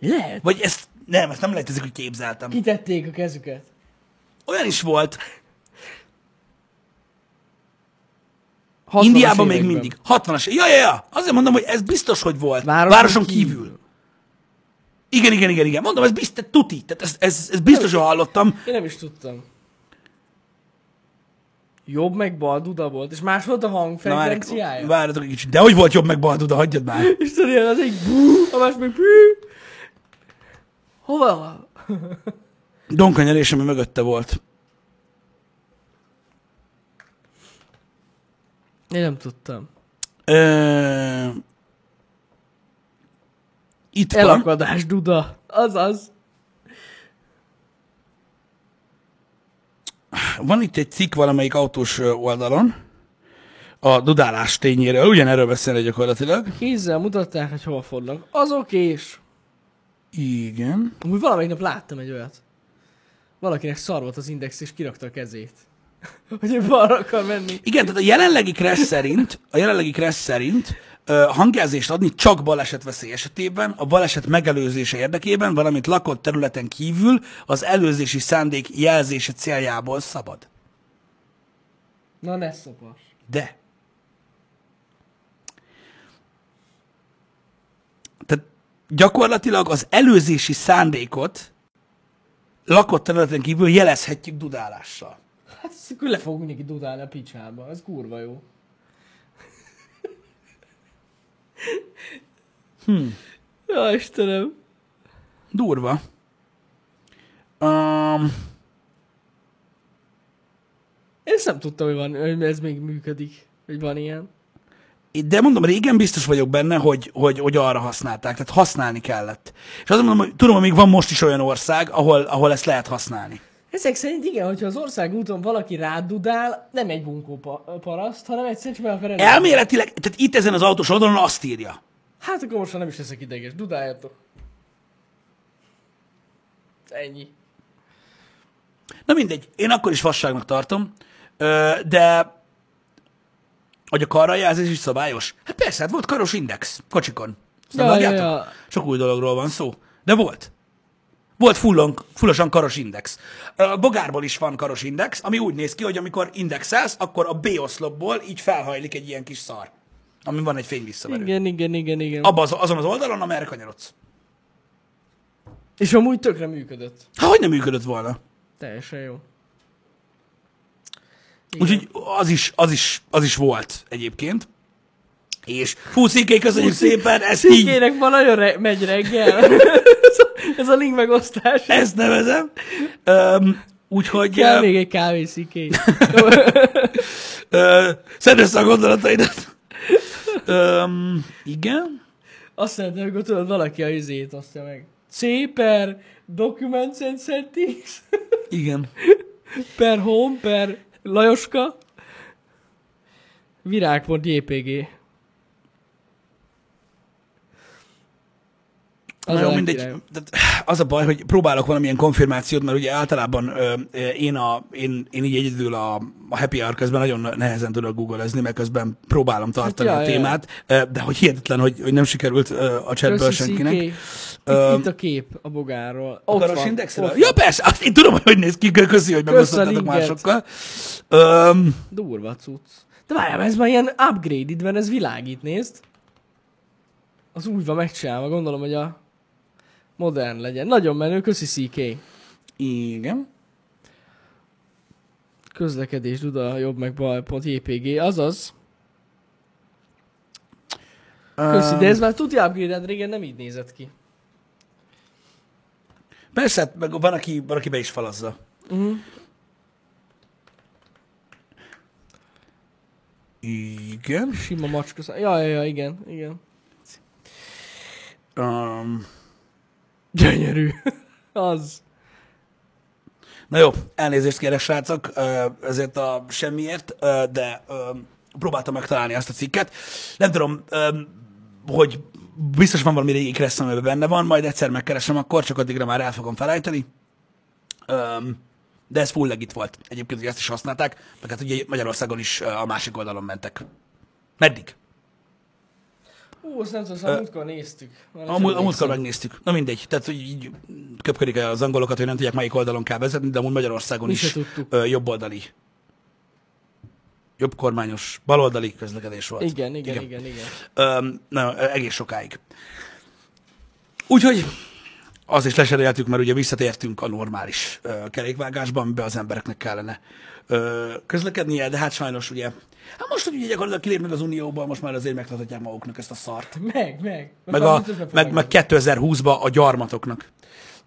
Lehet. Vagy ezt nem, ezt nem létezik, hogy képzeltem. Kitették a kezüket. Olyan is volt. Indiában még mindig. hatvanas Ja, ja, ja. Azért mondom, hogy ez biztos, hogy volt. Városon, Városon kívül. kívül. Igen, igen, igen, igen. Mondom, ez biztos, tuti. Tehát ez, ez, ez biztos, hogy hallottam. Én nem is tudtam. Jobb meg bal duda volt, és más volt a hangfrekvenciája. Várjatok egy kicsit, de hogy volt jobb meg bal duda, hagyjad már. És tudod, ilyen az egy bú, a más meg bú. Hova van? Donkanyerés, ami mögötte volt. Én nem tudtam. Ö... Itt van. Elakadás duda, azaz. Van itt egy cikk valamelyik autós oldalon, a dudálás tényéről, ugyanerről beszélni gyakorlatilag. Kézzel mutatták, hogy hova fordulnak. Azok is. Igen. Amúgy valamelyik nap láttam egy olyat. Valakinek szar volt az index, és kirakta a kezét. Hogy ő balra akar menni. Igen, tehát a jelenlegi kressz szerint, a jelenlegi kressz szerint hangjelzést adni csak balesetveszély esetében, a baleset megelőzése érdekében, valamint lakott területen kívül az előzési szándék jelzése céljából szabad. Na ne szopass. De. Tehát gyakorlatilag az előzési szándékot lakott területen kívül jelezhetjük dudálással. Hát ezt le fogunk neki dudálni a picsába, ez kurva jó. Hmm. Ja, Istenem. Durva. Um, Én ezt nem tudtam, hogy, van, hogy ez még működik, hogy van ilyen. De mondom, régen biztos vagyok benne, hogy, hogy, hogy arra használták, tehát használni kellett. És azt mondom, hogy tudom, hogy még van most is olyan ország, ahol, ahol ezt lehet használni. Ezek szerint igen, hogyha az országúton valaki rádudál, nem egy bunkó paraszt, hanem egyszerűen csak meg akar előadni. Elméletileg, tehát itt ezen az autós oldalon azt írja. Hát akkor most nem is leszek ideges, dudáljatok. Ennyi. Na mindegy, én akkor is fasságnak tartom, de... Hogy a karrajelzés is szabályos? Hát persze, hát volt karos index kocsikon. Ja, ja, ja. Sok új dologról van szó. De volt. Volt fullon, fullosan karos index. A bogárból is van karos index, ami úgy néz ki, hogy amikor indexelsz, akkor a B-oszlopból így felhajlik egy ilyen kis szar. Ami van egy fényvisszaverő. Igen, igen, igen, igen. Abba az, azon az oldalon, amerre kanyarodsz. És amúgy tökre működött. Há, hogy nem működött volna? Teljesen jó. Úgyhogy az is, az, is, az is volt egyébként. És fú, Sziké, köszönjük Fú, szépen, ezt így... Szikének ma nagyon re- megy reggel. ez, a, ez a link megosztás. Ezt nevezem. Um, úgyhogy... Kell még egy kávé, Sziké. uh, Szedd össze a gondolataidat. um, igen? Azt szeretném, amikor tudod, valaki a izét osztja meg. Széper, documents and settings. Igen. Per home, per... Lajoska, virágpont jé pé gé. Az, jó, mindegy, az a baj, hogy próbálok valamilyen konfirmációt, mert ugye általában ö, én, a, én, én így egyedül a, a happy hour közben nagyon nehezen tudok googlezni, mert közben próbálom tartani hát, ja, a témát, ja. De hogy hihetetlen, hogy, hogy nem sikerült a chatből senkinek. Itt, um, itt a kép a bogárról. A karos indexről? Ja persze, azt én tudom, hogy néz ki, köszi, hogy megosztottatok másokkal. Um, Durva cucc. De várjál, ez már ilyen upgraded, mert ez világít, nézd. Az úgy van megcsinálva, gondolom, hogy a modern legyen. Nagyon menő, köszi cé ká. Igen. Közlekedés, duda, jobb meg bal, pont jé pé gé, azaz. Köszi, um, de ez már tudja upgrade-en, régen nem így nézett ki. Persze, meg van, aki, van, aki be is falazza. Uh-huh. Igen. Sima macska. Ja, ja, ja, igen, igen. Um. Gyönyörű. Az. Na jó, elnézést kérek, srácok, ezért a semmiért, de próbáltam megtalálni azt a cikket. Nem tudom, hogy biztos van valami régi kresszem, amiben benne van, majd egyszer megkeresem, akkor csak addigra már el fogom felejteni. De ez full legit volt. Egyébként, hogy ezt is használták, meg hát ugye Magyarországon is a másik oldalon mentek. Meddig? Ú, azt nem tudom, szóval a múltkor néztük. A, múl, a múltkor megnéztük. Na mindegy, tehát hogy így köpködik az angolokat, hogy nem tudják melyik oldalon kell vezetni, de amúgy Magyarországon mi is jobboldali, jobb kormányos, baloldali közlekedés volt. Igen, igen, igen. igen, igen. Öm, na, egész sokáig. Úgyhogy azt is leseréltük, mert ugye visszatértünk a normális ö, kerékvágásban, amiben az embereknek kellene ö, közlekednie, de hát sajnos ugye hát most, hogy ugye gyakorlatilag kilépnek az Unióból, most már azért megtartatják maguknak ezt a szart. Meg, meg. Meg, a, meg, meg kétezer-húszba a gyarmatoknak.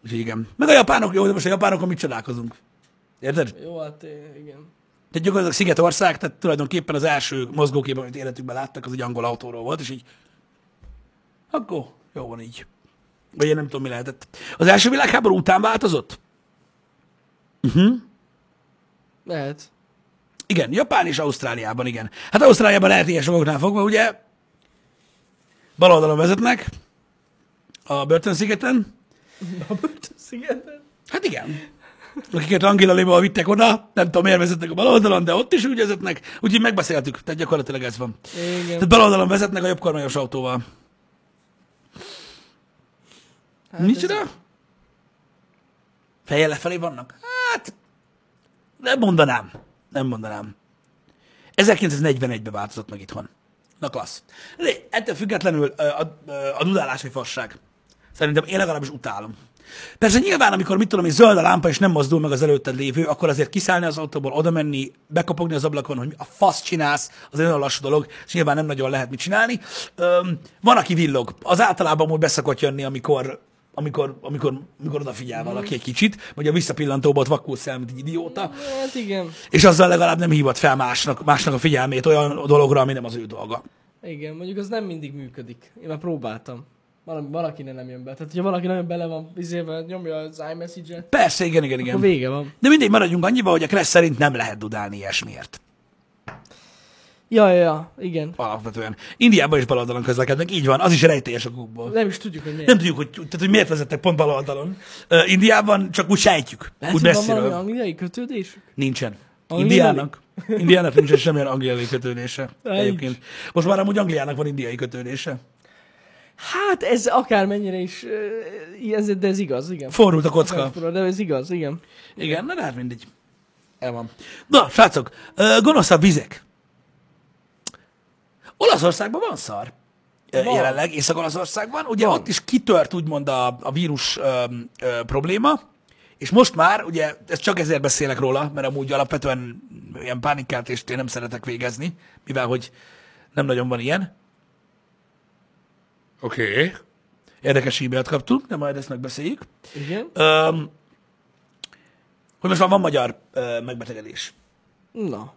Úgyhogy igen. Meg a japánok, jó, de most a japánokon mit csodálkozunk? Érted? Jó, hát igen. Tehát gyakorlatilag Szigetország, tehát tulajdonképpen az első mozgókép, amit életükben láttak, az egy angol autóról volt, és így akkor jó van így. Vagy én nem tudom, mi lehetett. Az első világháború után változott? Uh-huh. Lehet. Igen, Japán és Ausztráliában, igen. Hát Ausztráliában lehet ilyes dolgoknál fogva, ugye? Bal oldalon vezetnek. A Börtönszigeten. A Börtönszigeten? Hát igen. Akiket Angliából vittek oda, nem tudom, miért vezetnek a bal oldalon, de ott is úgy vezetnek. Úgyhogy megbeszéltük, tehát gyakorlatilag ez van. Igen. Tehát bal oldalon vezetnek a jobb kormányos autóval. Hát micsoda? Ez... Fejjel lefelé vannak? Hát, nem mondanám. Nem mondanám. ezerkilencszáznegyvenegyben változott meg itthon. Na klassz. De ettől függetlenül a, a, a dudálás egy fasság. Szerintem én legalábbis utálom. Persze nyilván, amikor mit tudom, hogy zöld a lámpa és nem mozdul meg az előtted lévő, akkor azért kiszállni az autóból, oda menni, bekopogni az ablakon, hogy a fasz csinálsz, az egy nagyon lassú dolog, és nyilván nem nagyon lehet mit csinálni. Üm, van, aki villog. Az általában úgy beszokott jönni, amikor amikor, amikor, amikor odafigyel valaki egy kicsit, vagy a visszapillantóba ott vakul szel, mint egy idióta. Hát igen. És azzal legalább nem hívat fel másnak, másnak a figyelmét olyan dologra, ami nem az ő dolga. Igen, mondjuk az nem mindig működik. Én már próbáltam. Valami, valaki nem jön be. Tehát, hogyha valaki nagyon bele van, izével nyomja az iMessage-et. Persze, igen, igen, igen. Akkor vége van. De mindegy, maradjunk annyiba, hogy a Kressz szerint nem lehet dudálni ilyesmiért. Ja, ja, ja, igen. Alapvetően. Indiában is baloldalon közlekednek, így van, az is rejtélyes okokból. Nem is tudjuk, hogy miért. Nem tudjuk, hogy, tehát, hogy miért vezettek pont baloldalon. Uh, Indiában csak úgy sejtjük. Lehet, úgy messziről. Van valami angliai kötődésük? Nincsen. Angliai? Indiának. Indiának nincsen semmilyen angliai kötődése. Egyébként. Most már amúgy Angliának van indiai kötődése. Hát ez akármennyire is, de ez igaz, igen. Forrult a kocka. De ez igaz, igen. Igen, na hát mindegy. El van. Na, srácok, gonoszabb vizek. Olaszországban van szar. Van. Jelenleg Észak-Olaszországban. Ugye van. Ott is kitört úgymond a, a vírus ö, ö, probléma, és most már, ugye, ez csak ezért beszélek róla, mert amúgy alapvetően ilyen pánikkeltést én nem szeretek végezni, mivel hogy nem nagyon van ilyen. Oké. Okay. Érdekes e-mailt kaptunk, de majd ezt megbeszéljük. Igen. Um, hogy most már van magyar uh, megbetegedés. Na.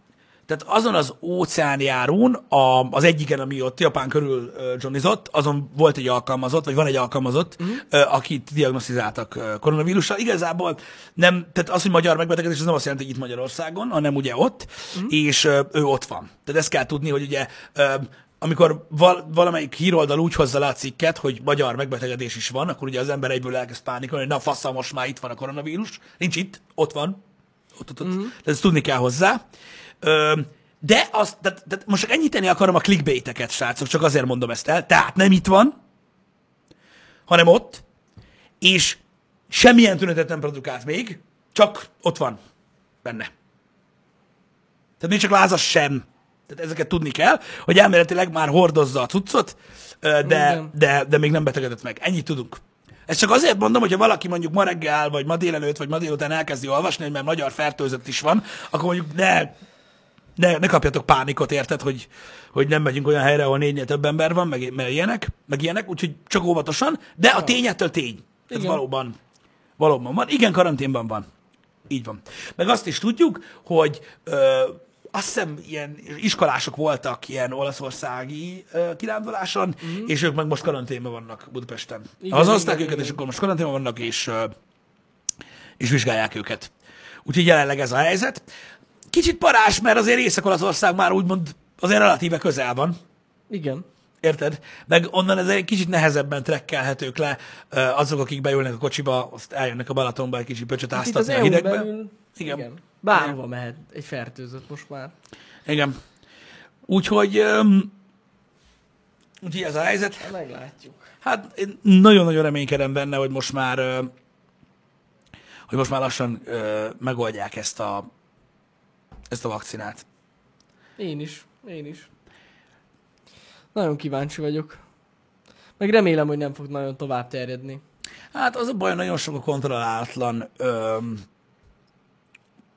Tehát azon az óceánjárón, a, az egyiken, ami ott Japán körül uh, johnnizott, azon volt egy alkalmazott, vagy van egy alkalmazott, uh-huh. uh, akit diagnosztizáltak uh, koronavírussal. Igazából nem, tehát az, hogy magyar megbetegedés, az nem azt jelenti, hogy itt Magyarországon, hanem ugye ott, uh-huh. és uh, ő ott van. Tehát ezt kell tudni, hogy ugye... Uh, amikor val- valamelyik híroldal úgy hozza le a cikket, hogy magyar megbetegedés is van, akkor ugye az ember egyből elkezd pánikolni, hogy na faszal, most már itt van a koronavírus. Nincs itt, ott van. Ott, ott, ott. Mm-hmm. De ezt tudni kell hozzá. Ö, de azt, de, de most csak enyhíteni akarom a clickbaiteket, srácok, csak azért mondom ezt el. Tehát nem itt van, hanem ott, és semmilyen tünetet nem produkált még, csak ott van benne. Tehát még csak lázas sem. Tehát ezeket tudni kell, hogy elméletileg már hordozza a cuccot, de, de, de még nem betegedett meg. Ennyit tudunk. Ezt csak azért mondom, hogyha valaki mondjuk ma reggel, vagy ma délelőtt, vagy ma délután elkezdi olvasni, hogy már magyar fertőzött is van, akkor mondjuk ne, ne, ne kapjatok pánikot, érted, hogy, hogy nem megyünk olyan helyre, ahol négynél több ember van, meg, meg ilyenek, meg ilyenek, úgyhogy csak óvatosan, de a tényettől tény. Ez valóban, valóban van. Igen, karanténban van. Így van. Meg azt is tudjuk, hogy... Ö, azt hiszem, ilyen iskolások voltak ilyen olaszországi uh, kiránduláson, mm. és ők meg most karanténban vannak Budapesten. Hazahozták őket, igen. És akkor most karanténban vannak, és, uh, és vizsgálják őket. Úgyhogy jelenleg ez a helyzet. Kicsit parás, mert azért Észak-Olaszország már úgymond azért relatíve közel van. Igen. Érted? Meg onnan ez egy kicsit nehezebben trekkelhetők le uh, azok, akik beülnek a kocsiba, azt eljönnek a Balatonba egy kicsit pöcsöt áztatni hát a hidegbe. Belül... Igen. Igen. Bárhova mehet egy fertőzött most már. Igen. Úgyhogy, um, úgyhogy ez a helyzet. Meglátjuk. Hát én nagyon-nagyon reménykedem benne, hogy most már uh, hogy most már lassan uh, megoldják ezt a ezt a vakcinát. Én is. Én is. Nagyon kíváncsi vagyok. Meg remélem, hogy nem fog nagyon tovább terjedni. Hát az a baj, nagyon sok a kontrollálatlan um,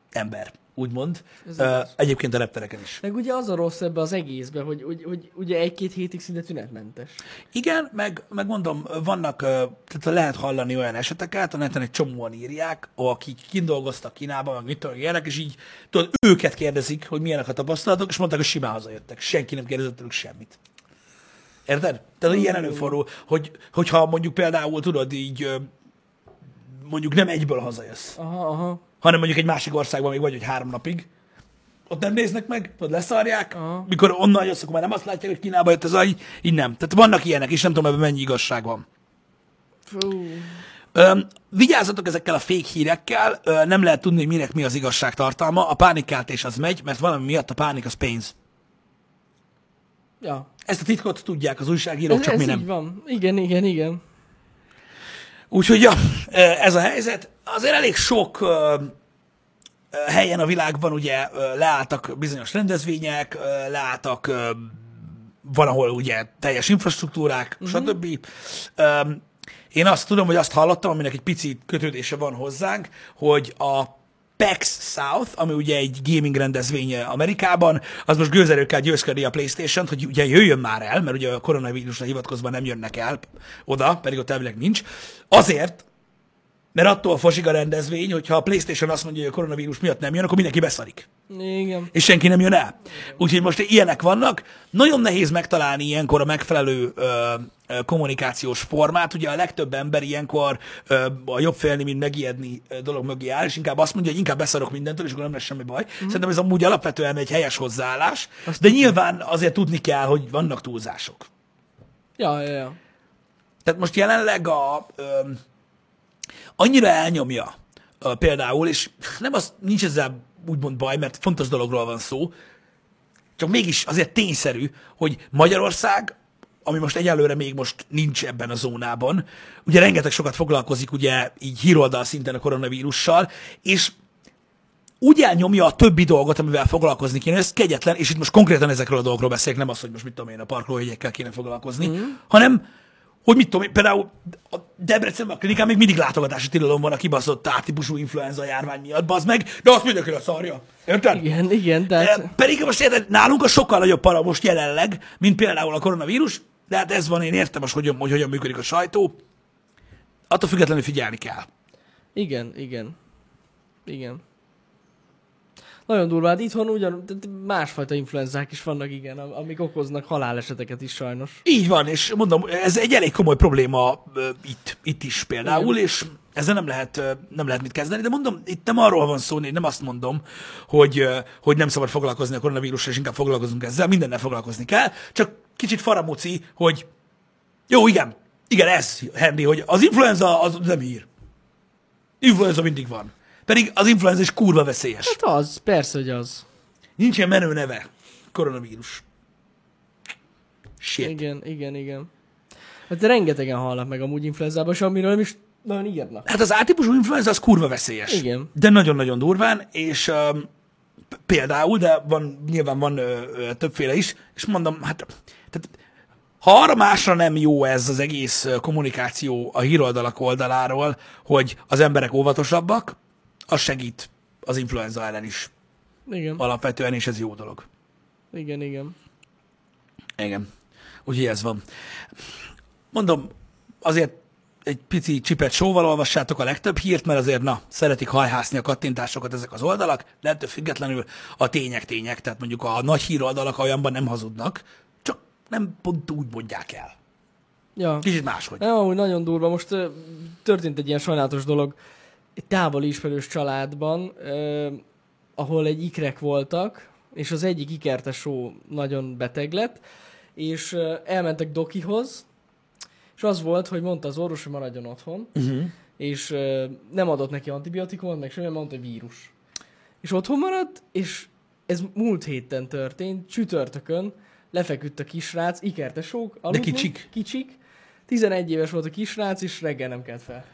ember, úgymond. Uh, egyébként a reptereken is. Meg ugye az a rossz ebbe az egészben, hogy, hogy, hogy ugye egy-két hétig szinte tünetmentes. Igen, meg, meg mondom, vannak, tehát lehet hallani olyan eseteket, a neten egy csomóan írják, akik kint dolgoztak Kínában, meg mit tudom, ilyenek, és így tudod, őket kérdezik, hogy milyenek a tapasztalatok, és mondták, hogy simán hazajöttek. Senki nem kérdezett tőlük semmit. Érted? Tehát ilyen előfordul, hogy, hogyha mondjuk például tudod így, mondjuk nem egyből hazajössz. Aha, aha. Hanem mondjuk egy másik országban még vagy, hogy három napig. Ott nem néznek meg, ott leszarják. Aha. Mikor onnan jössz, akkor már nem azt látják, hogy Kínába jött az aj, így nem. Tehát vannak ilyenek, és nem tudom ebben mennyi igazság van. Öm, vigyázzatok ezekkel a fake hírekkel, Öm, nem lehet tudni, hogy minek mi az igazság tartalma. A pánikkeltés az megy, mert valami miatt a pánik az pénz. Ja. Ezt a titkot tudják az újságírók, ez, csak ez mi nem. Így van. Igen, igen, igen. Úgyhogy ja, ez a helyzet. Azért elég sok ö, helyen a világban ugye ö, leálltak bizonyos rendezvények, ö, leálltak ö, valahol ugye teljes infrastruktúrák, uh-huh. stb. Ö, én azt tudom, hogy azt hallottam, aminek egy pici kötődése van hozzánk, hogy a PAX South, ami ugye egy gaming rendezvény Amerikában, az most gőzerőkkel győzködi a PlayStation-t, hogy ugye jöjjön már el, mert ugye a koronavírusra hivatkozva nem jönnek el oda, pedig ott elvileg nincs. Azért, mert attól fosik a rendezvény, hogyha a PlayStation azt mondja, hogy a koronavírus miatt nem jön, akkor mindenki beszarik. Igen. És senki nem jön el. Úgyhogy most ilyenek vannak. Nagyon nehéz megtalálni ilyenkor a megfelelő ö, ö, kommunikációs formát. Ugye a legtöbb ember ilyenkor ö, a jobb félni, mint megijedni dolog mögé áll, és inkább azt mondja, hogy inkább beszarok mindentől, és akkor nem lesz semmi baj. Mm. Szerintem ez amúgy alapvetően egy helyes hozzáállás, azt de tudni. Nyilván azért tudni kell, hogy vannak túlzások. Ja, ja, ja. Tehát most jelenleg a... Ö, annyira elnyomja uh, például, és nem az, nincs ezzel úgymond baj, mert fontos dologról van szó, csak mégis azért tényszerű, hogy Magyarország, ami most egyelőre még most nincs ebben a zónában, ugye rengeteg sokat foglalkozik ugye így híroldal szinten a koronavírussal, és úgy elnyomja a többi dolgot, amivel foglalkozni kéne, ez kegyetlen, és itt most konkrétan ezekről a dolgokról beszélek, nem az, hogy most mit tudom én, a parkolójegyekkel kéne foglalkozni, mm. hanem hogy mit tudom, például a Debrecenben a klinikán még mindig látogatási tilalom van a kibaszott A-típusú influenza járvány miatt, bazd meg, de azt mindenki a szarja. Érted? Igen, igen, tehát... Pedig most érted, nálunk a sokkal nagyobb para most jelenleg, mint például a koronavírus, de hát ez van, én értem most, hogy, hogy hogyan működik a sajtó. Attól függetlenül figyelni kell. Igen, igen. Igen. Nagyon durva, hát itthon ugyan, másfajta influenzák is vannak, igen, amik okoznak haláleseteket is sajnos. Így van, és mondom, ez egy elég komoly probléma uh, itt, itt is például, igen. És ezzel nem lehet, uh, nem lehet mit kezdeni, de mondom, itt nem arról van szó, én nem azt mondom, hogy, uh, hogy nem szabad foglalkozni a koronavírussal, és inkább foglalkozunk ezzel, mindennel foglalkozni kell, csak kicsit faramuci, hogy jó, igen, igen, ez, Henry, hogy az influenza az nem hír. Influenza mindig van. Pedig az influenza is kurva veszélyes. Hát az, persze, hogy az. Nincs ilyen menő neve. Koronavírus. Shit. Igen, igen, igen. Hát rengetegen halnak meg amúgy influenzában, és amiről nem is nagyon írnak. Hát az A-típusú influenza az kurva veszélyes. Igen. De nagyon-nagyon durván, és um, például, de van, nyilván van ö, ö, többféle is, és mondom, hát... Tehát, ha arra másra nem jó ez az egész kommunikáció a híroldalak oldaláról, hogy az emberek óvatosabbak, az segít az influenza ellen is. Igen. Alapvetően, és ez jó dolog. Igen, igen. Igen. Úgyhogy ez van. Mondom, azért egy pici csipet sóval olvassátok a legtöbb hírt, mert azért, na, szeretik hajhászni a kattintásokat ezek az oldalak, de ettől függetlenül a tények tények, tehát mondjuk a nagy híroldalak olyanban nem hazudnak, csak nem pont úgy mondják el. Ja. Kicsit máshogy. Nem, amúgy nagyon durva. Most történt egy ilyen sajnálatos dolog, egy távoli ismerős családban, eh, ahol egy ikrek voltak, és az egyik ikertesó nagyon beteg lett, és eh, elmentek dokihoz, és az volt, hogy mondta az orvos, hogy maradjon otthon, uh-huh. és eh, nem adott neki antibiotikumot, meg semmi, mondta, hogy vírus. És otthon maradt, és ez múlt héten történt, csütörtökön lefeküdt a kisrác, ikertesók, aludni, de kicsik. kicsik, tizenegy éves volt a kisrác, és reggel nem kelt fel.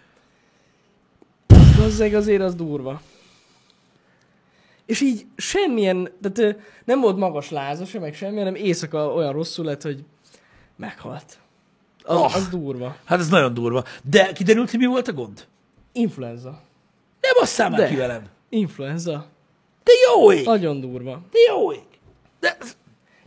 Azért, azért az durva. És így semmilyen, tehát nem volt magas láza, sem meg semmilyen, hanem éjszaka olyan rosszul lett, hogy meghalt. Az, oh, az durva. Hát ez nagyon durva. De kiderült, hogy mi volt a gond? Influenza. Ne basszál már ki velem. Influenza. De jó ég. Nagyon durva. De jó ég. De...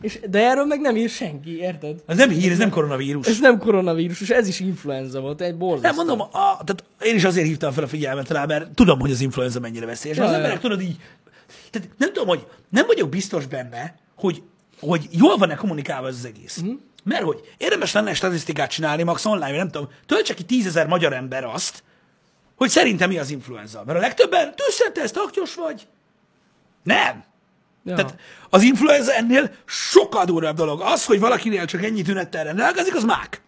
És, de erről meg nem ír senki, érted? Ez nem hír, ez nem koronavírus. Ez nem koronavírus, és ez is influenza volt, egy borzasztó. Nem, mondom, a, tehát én is azért hívtam fel a figyelmet rá, mert tudom, hogy az influenza mennyire veszélyes. Ja, az emberek, ja. tudod így, tehát nem tudom, hogy nem vagyok biztos benne, hogy, hogy jól van-e kommunikálva ez az egész. Mm. Mert hogy érdemes lenne statisztikát csinálni, max online, nem tudom, töltse ki tízezer magyar ember azt, hogy szerintem mi az influenza. Mert a legtöbben, tűzszerteszt, aktyos vagy? Nem. Ja. Tehát az influenza ennél sokkal durvább dolog. Az, hogy valakinél csak ennyi tünettel rendelkezik, az mák.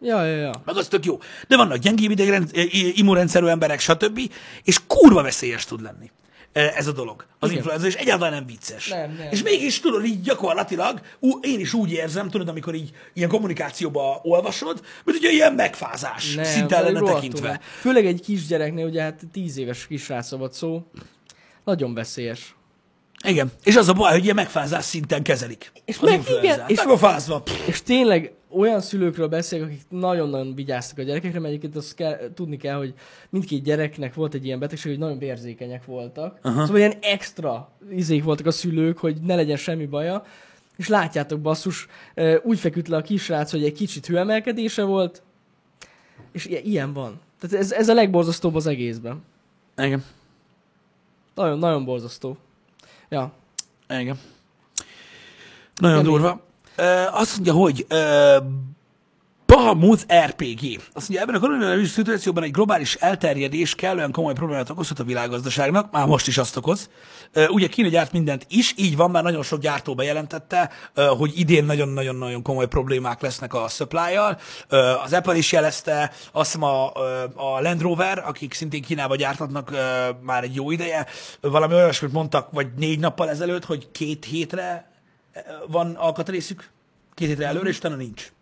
Ja, ja, ja. Meg az tök jó. De vannak gyengébb idegrend, immunrendszerű emberek, stb. És kurva veszélyes tud lenni ez a dolog. Az igen. influenza, és egyáltalán nem vicces. Nem, nem, és mégis tudod, így gyakorlatilag, ú, én is úgy érzem, tudod, amikor így ilyen kommunikációba olvasod, mint ugye ilyen megfázás nem, szinten lenne tekintve. Rohadtul. Főleg egy kisgyereknél, ugye hát tíz éves kisrác volt szó, nagyon veszélyes. Igen, és az a baj, hogy ilyen megfázás szinten kezelik. És meg, igen, és, meg a fázva. És tényleg olyan szülőkről beszélek, akik nagyon-nagyon vigyáztak a gyerekekre, mert egyébként azt kell, tudni kell, hogy mindkét gyereknek volt egy ilyen betegség, hogy nagyon érzékenyek voltak. Aha. Szóval ilyen extra izék voltak a szülők, hogy ne legyen semmi baja. És látjátok, basszus, úgy feküdt le a kisrác, hogy egy kicsit hőemelkedése volt, és ilyen van. Tehát ez, ez a legborzasztóbb az egészben. Igen. Nagyon, nagyon borzasztó. Ja. Igen. Nagyon Kemény. durva. Uh, azt mondja, hogy uh, Bahamut er pé gé. Azt mondja, ebben a koronavírusos szituációban egy globális elterjedés kellően komoly problémát okozhat a világgazdaságnak, már most is azt okoz. Uh, ugye Kína gyárt mindent is, így van, már nagyon sok gyártó bejelentette, uh, hogy idén nagyon-nagyon-nagyon komoly problémák lesznek a supply-jal. Uh, az Apple is jelezte, azt hiszem a, a Land Rover, akik szintén Kínába gyártatnak uh, már egy jó ideje, valami olyasmit mondtak, vagy négy nappal ezelőtt, hogy két hétre van alkatrészük, két hétre előre, és utána nincs.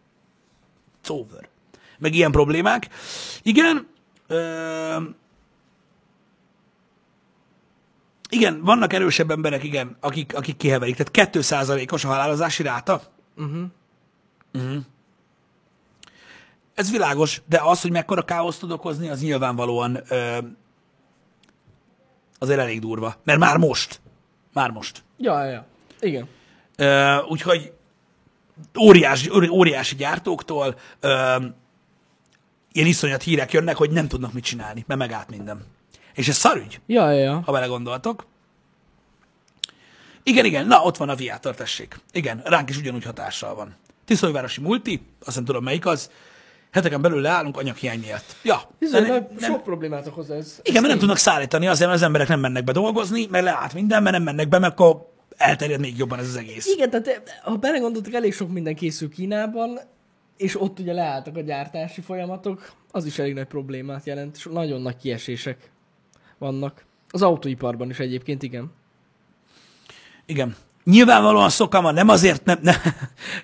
It's over. Meg ilyen problémák. Igen, ö... igen, vannak erősebb emberek, igen, akik, akik kiheverik. Tehát két százalékos a halálozási ráta. Uh-huh. Uh-huh. Ez világos, de az, hogy mekkora káoszt tud okozni, az nyilvánvalóan ö... azért elég durva. Mert már most. Már most. Ja, ja. Igen. Uh, úgyhogy óriási, óriási gyártóktól uh, ilyen iszonyat hírek jönnek, hogy nem tudnak mit csinálni, mert megállt minden. És ez szarügy, ja, ja, ja. ha belegondoltok. Igen, igen, na ott van a Viator, tessék. Igen, ránk is ugyanúgy hatással van. Tiszólyvárosi multi, azt nem tudom melyik az, heteken belül leállunk anyaghiány miatt. Ja, Bizony, nem, nem, sok problémát okoz ez. Igen, mert nem tudnak szállítani, azért mert az emberek nem mennek be dolgozni, mert leállt minden, mert nem mennek be, mert akkor elterjed még jobban ez az egész. Igen, tehát ha belegondoltak, elég sok minden készül Kínában, és ott ugye leálltak a gyártási folyamatok, az is elég nagy problémát jelent, és nagyon nagy kiesések vannak. Az autóiparban is egyébként, igen. Igen. Nyilvánvalóan szokama, nem azért nem... nem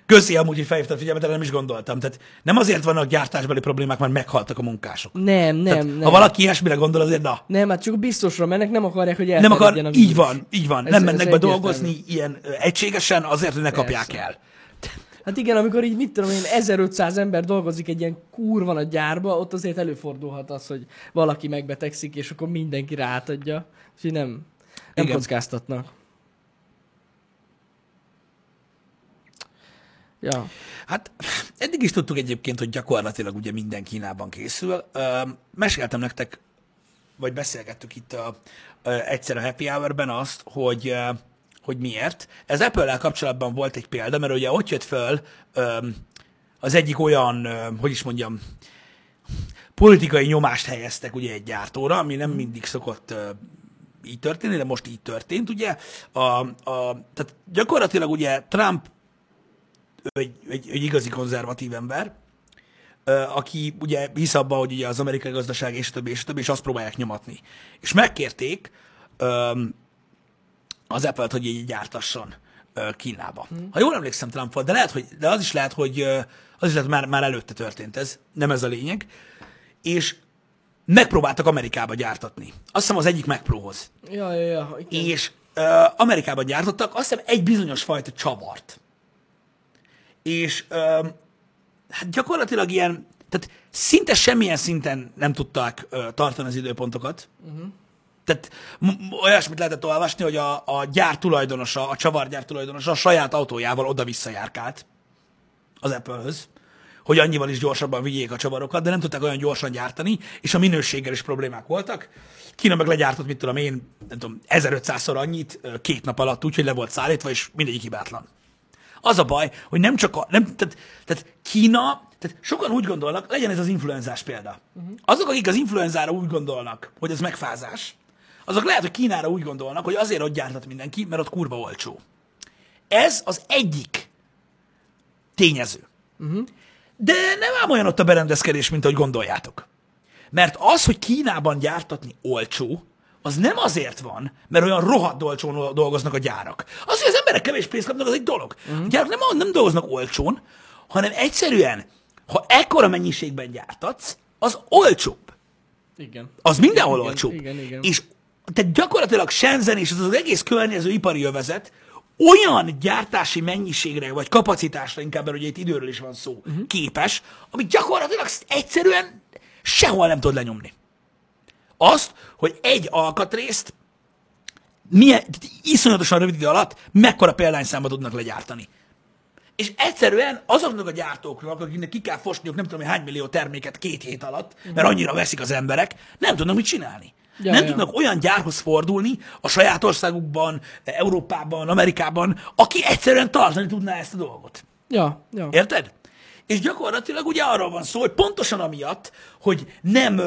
köszi amúgy, hogy felhívtad figyelmet, nem is gondoltam. Tehát nem azért vannak gyártásbeli problémák, mert meghaltak a munkások. Nem, nem, tehát, nem. Ha valaki ilyesmire gondol, azért na. Nem, hát csak biztosra mennek, nem akarják, hogy elterjedjen a vírus. Nem akar, így van, így van. Ez, nem mennek be dolgozni ilyen egységesen, azért, hogy ne kapják Persze. el. Hát igen, amikor így, mit tudom én, ezerötszáz ember dolgozik egy ilyen kurva nagy gyárba, ott azért előfordulhat az, hogy valaki megbetegszik, és akkor mindenki rátadja. Úgyhogy nem, nem kockáztatnak. Ja. Hát eddig is tudtuk egyébként, hogy gyakorlatilag ugye minden Kínában készül. Meséltem nektek, vagy beszélgettük itt a, a, egyszer a Happy Hour-ben azt, hogy, hogy miért. Ez Apple-lel kapcsolatban volt egy példa, mert ugye ott jött föl az egyik olyan, hogy is mondjam, politikai nyomást helyeztek ugye egy gyártóra, ami nem mindig szokott így történni, de most így történt, ugye. A, a, tehát gyakorlatilag ugye Trump Egy, egy, egy igazi konzervatív ember, aki ugye hisz abba, hogy ugye az amerikai gazdaság és többi, és többi, és azt próbálják nyomatni. És megkérték um, az Apple-t, hogy így gyártasson uh, Kínába. Hmm. Ha jól emlékszem, Trump volt, de, lehet, hogy, de az is lehet, hogy, az is lehet, már, már előtte történt ez, nem ez a lényeg. És megpróbáltak Amerikába gyártatni. Azt hiszem az egyik megpróhoz. Ja, ja, ja. És uh, Amerikában gyártottak, azt hiszem egy bizonyos fajta csavart. És öm, hát gyakorlatilag ilyen, tehát szinte semmilyen szinten nem tudták ö, tartani az időpontokat. Uh-huh. Tehát m- olyasmit lehetett olvasni, hogy a, a gyár tulajdonosa, a csavargyár tulajdonosa a saját autójával oda-vissza járkált az Apple-höz, hogy annyival is gyorsabban vigyék a csavarokat, de nem tudták olyan gyorsan gyártani, és a minőséggel is problémák voltak. Kína meg legyártott, mit tudom én, nem tudom, ezerötszázszor annyit két nap alatt, úgyhogy le volt szállítva, és mindegyik hibátlan. Az a baj, hogy nem csak a... Nem, tehát, tehát Kína... Tehát sokan úgy gondolnak, legyen ez az influenzás példa. Uh-huh. Azok, akik az influenzára úgy gondolnak, hogy ez megfázás, azok lehet, hogy Kínára úgy gondolnak, hogy azért ott gyártat mindenki, mert ott kurva olcsó. Ez az egyik tényező. Uh-huh. De nem ám olyan ott a berendezkedés, mint ahogy gondoljátok. Mert az, hogy Kínában gyártatni olcsó, az nem azért van, mert olyan rohadt olcsón dolgoznak a gyárak. Az, hogy az emberek kevés pénzt kapnak, az egy dolog. Uh-huh. A gyárak nem, nem dolgoznak olcsón, hanem egyszerűen, ha ekkora mennyiségben gyártatsz, az olcsóbb. Igen. Az mindenhol igen, olcsóbb. Igen, igen, igen. És tehát gyakorlatilag Shenzhen és az, az egész környező ipari övezet olyan gyártási mennyiségre, vagy kapacitásra, inkább mert ugye itt időről is van szó, uh-huh. képes, amit gyakorlatilag egyszerűen sehol nem tud lenyomni. Azt, hogy egy alkatrészt milyen, iszonyatosan rövid idő alatt mekkora példányszámot tudnak legyártani. És egyszerűen azoknak a gyártóknak, akiknek ki kell fosniuk nem tudom, hogy hány millió terméket két hét alatt, mert annyira veszik az emberek, nem tudnak mit csinálni. Ja, nem ja. tudnak olyan gyárhoz fordulni a saját országukban, Európában, Amerikában, aki egyszerűen tartani tudná ezt a dolgot. Ja, ja. Érted? És gyakorlatilag ugye arról van szó, hogy pontosan amiatt, hogy nem...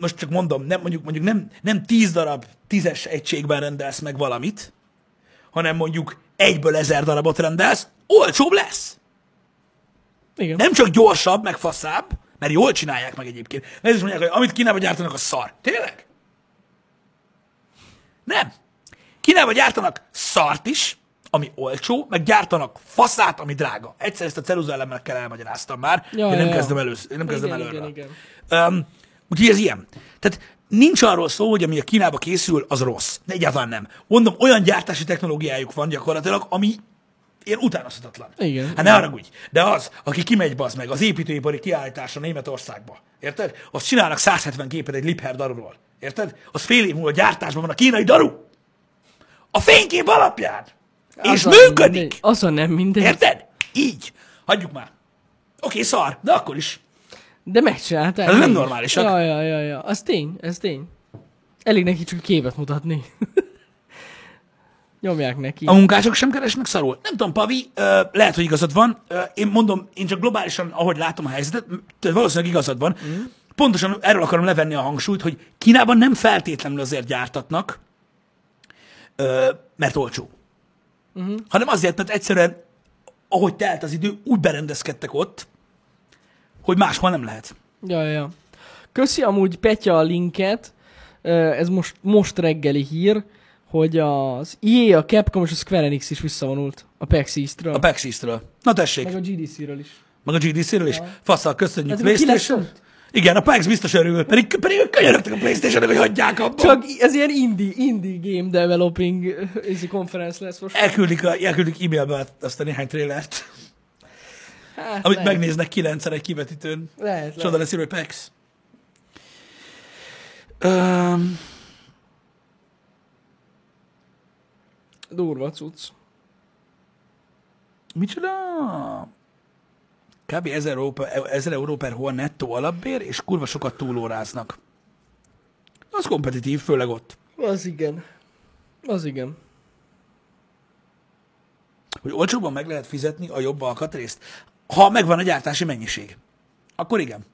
most csak mondom, nem, mondjuk, mondjuk nem, nem tíz darab tízes egységben rendelsz meg valamit, hanem mondjuk egyből ezer darabot rendelsz, olcsóbb lesz. Igen. Nem csak gyorsabb, meg faszább, mert jól csinálják meg egyébként. Ez is mondják, hogy amit Kínába gyártanak, a szar. Tényleg? Nem. Kínába gyártanak szart is, ami olcsó, meg gyártanak faszát, ami drága. Egyszer ezt a ceruza elemekkel elmagyaráztam már, ja, én nem ja, kezdem, elősz, én nem igen, kezdem előről. Igen, igen. Um, Úgyhogy ez ilyen. Tehát nincs arról szó, hogy ami a Kínába készül, az rossz. Egyáltalán nem. Mondom, olyan gyártási technológiájuk van gyakorlatilag, ami ilyen utánozhatatlan. Igen. Hát ne haragudj. De az, aki kimegy, bazd meg, az építőipari kiállításra Németországba, érted? Azt csinálnak száz hetven képet egy Liebherr daruról. Érted? Az fél év múlva gyártásban van a kínai daru. A fénykép alapján. Azon és működik. Mindegy. Azon nem mindegy. Érted? Így. Hagyjuk már. Oké, szar, de akkor is. De megcsinálták. Ez nem normálisak. Ja, ja, ja, ja. Az tény, ez tény. Elég neki csak képet mutatni. Nyomják neki. A munkások sem keresnek szarul. Nem tudom, Pavi, ö, lehet, hogy igazad van. Ö, én mondom, én csak globálisan, ahogy látom a helyzetet, valószínűleg igazad van. Mm. Pontosan erről akarom levenni a hangsúlyt, hogy Kínában nem feltétlenül azért gyártatnak, ö, mert olcsó. Mm-hmm. Hanem azért, mert egyszerűen, ahogy telt az idő, úgy berendezkedtek ott, hogy máshol nem lehet. Ja, ja. Köszi amúgy Petya a linket, ez most, most reggeli hír, hogy az í á, a Capcom és a Square Enix is visszavonult a PAX East-ről. A PAX East-ről. Na tessék. Meg a gé dé cé-ről is. Meg a gé dé cé-ről is. Ja. Faszal, köszönjük. PlayStation. Igen, a PAX biztos örül, pedig, pedig ők könyörögtek a PlayStation-nek, hogy hagyják abba. Csak ez ilyen indie, indie game developing konferenc lesz most. Elküldik, a, elküldik e-mailbe azt a néhány trélert. Hát, amit lehet. Megnéznek kilencszer egy kivetítőn. Lehet, Csoda lesz írva, hogy PAX. Um, Durva cucc. Micsoda? Kb. ezer euró per hol nettó alapbér, és kurva sokat túlóráznak. Az kompetitív, főleg ott. Az igen. Az igen. Hogy olcsóban meg lehet fizetni a jobb alkatrészt? Ha megvan a gyártási mennyiség, akkor igen.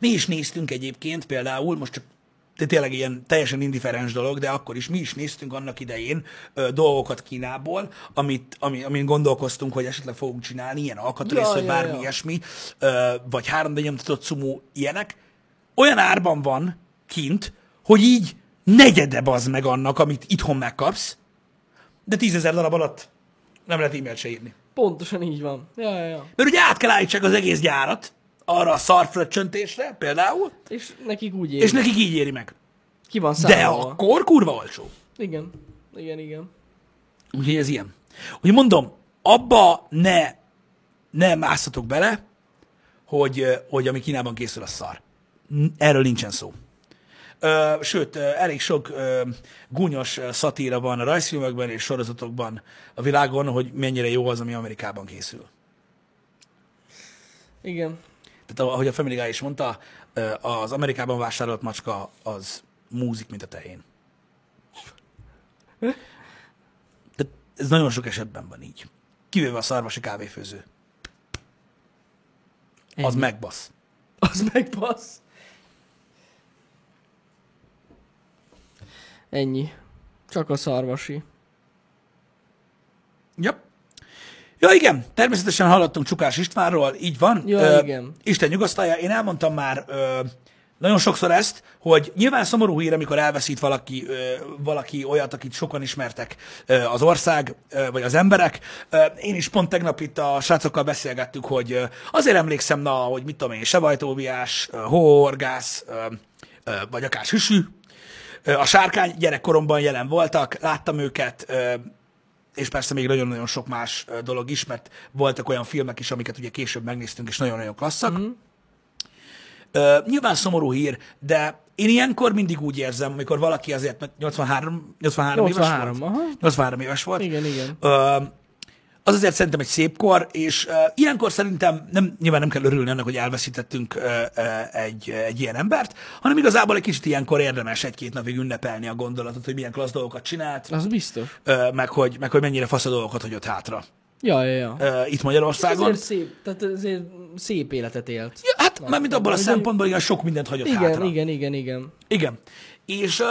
Mi is néztünk egyébként például, most csak tényleg ilyen teljesen indiferens dolog, de akkor is mi is néztünk annak idején ö, dolgokat Kínából, amit, ami, amin gondolkoztunk, hogy esetleg fogunk csinálni, ilyen alkatrész, ja, vagy ja, bármi ja. ilyesmi, ö, vagy három dé nyomtatott szumú ilyenek. Olyan árban van kint, hogy így negyede bazd meg annak, amit itthon megkapsz, de tízezer darab alatt nem lehet e-mailt se írni. Pontosan így van. Ja, ja, ja. Mert ugye át kell állítsák az egész gyárat arra a szarfröccsöntésre például. És nekik úgy éri. És nekik így éri meg. Ki van számolva. De akkor kurva olcsó. Igen. Igen, igen. Úgyhogy ez ilyen. Úgy mondom, abba ne, ne másszatok bele, hogy, hogy ami Kínában készül, a szar. Erről nincsen szó. Sőt, elég sok gúnyos szatíra van a rajzfilmekben és sorozatokban a világon, hogy mennyire jó az, ami Amerikában készül. Igen. Tehát ahogy a Family Guy is mondta, az Amerikában vásárolt macska az múzik, mint a tehén. Tehát ez nagyon sok esetben van így. Kivéve a szarvasi kávéfőző. Ennyi. Az megbasz. Az megbasz. Ennyi. Csak a szarvasi. Ja. Ja, igen. Természetesen hallottunk Csukás Istvánról, így van. Ja, ö, igen. Isten nyugasztalja. Én elmondtam már ö, nagyon sokszor ezt, hogy nyilván szomorú hír, amikor elveszít valaki, ö, valaki olyat, akit sokan ismertek, ö, az ország, ö, vagy az emberek. Ö, én is pont tegnap itt a srácokkal beszélgettük, hogy ö, azért emlékszem, na, hogy mit tudom én, Sebajtóviás, Hóhorgász, vagy akár Süsű. A Sárkány gyerekkoromban jelen voltak, láttam őket, és persze még nagyon-nagyon sok más dolog is, mert voltak olyan filmek is, amiket ugye később megnéztünk, és nagyon-nagyon klasszak. Mm. Uh, nyilván szomorú hír, de én ilyenkor mindig úgy érzem, amikor valaki azért, mert nyolcvanhárom, nyolcvanhárom, nyolcvanhárom éves volt. nyolcvanhárom éves volt. Igen, igen. Uh, az azért szerintem egy szép kor, és uh, ilyenkor szerintem nem, nyilván nem kell örülni annak, hogy elveszítettünk uh, uh, egy, uh, egy ilyen embert, hanem igazából egy kicsit ilyenkor érdemes egy-két napig ünnepelni a gondolatot, hogy milyen klassz dolgokat csinált. Az biztos. Uh, meg, hogy, meg hogy mennyire fasz a dolgokat hagyott hátra. Ja, ja, ja. Uh, itt Magyarországon. Ez azért szép, tehát azért szép életet élt. Ja, hát már mint abban a szempontból, igen, sok mindent hagyott igen, hátra. Igen, igen, igen. Igen. És,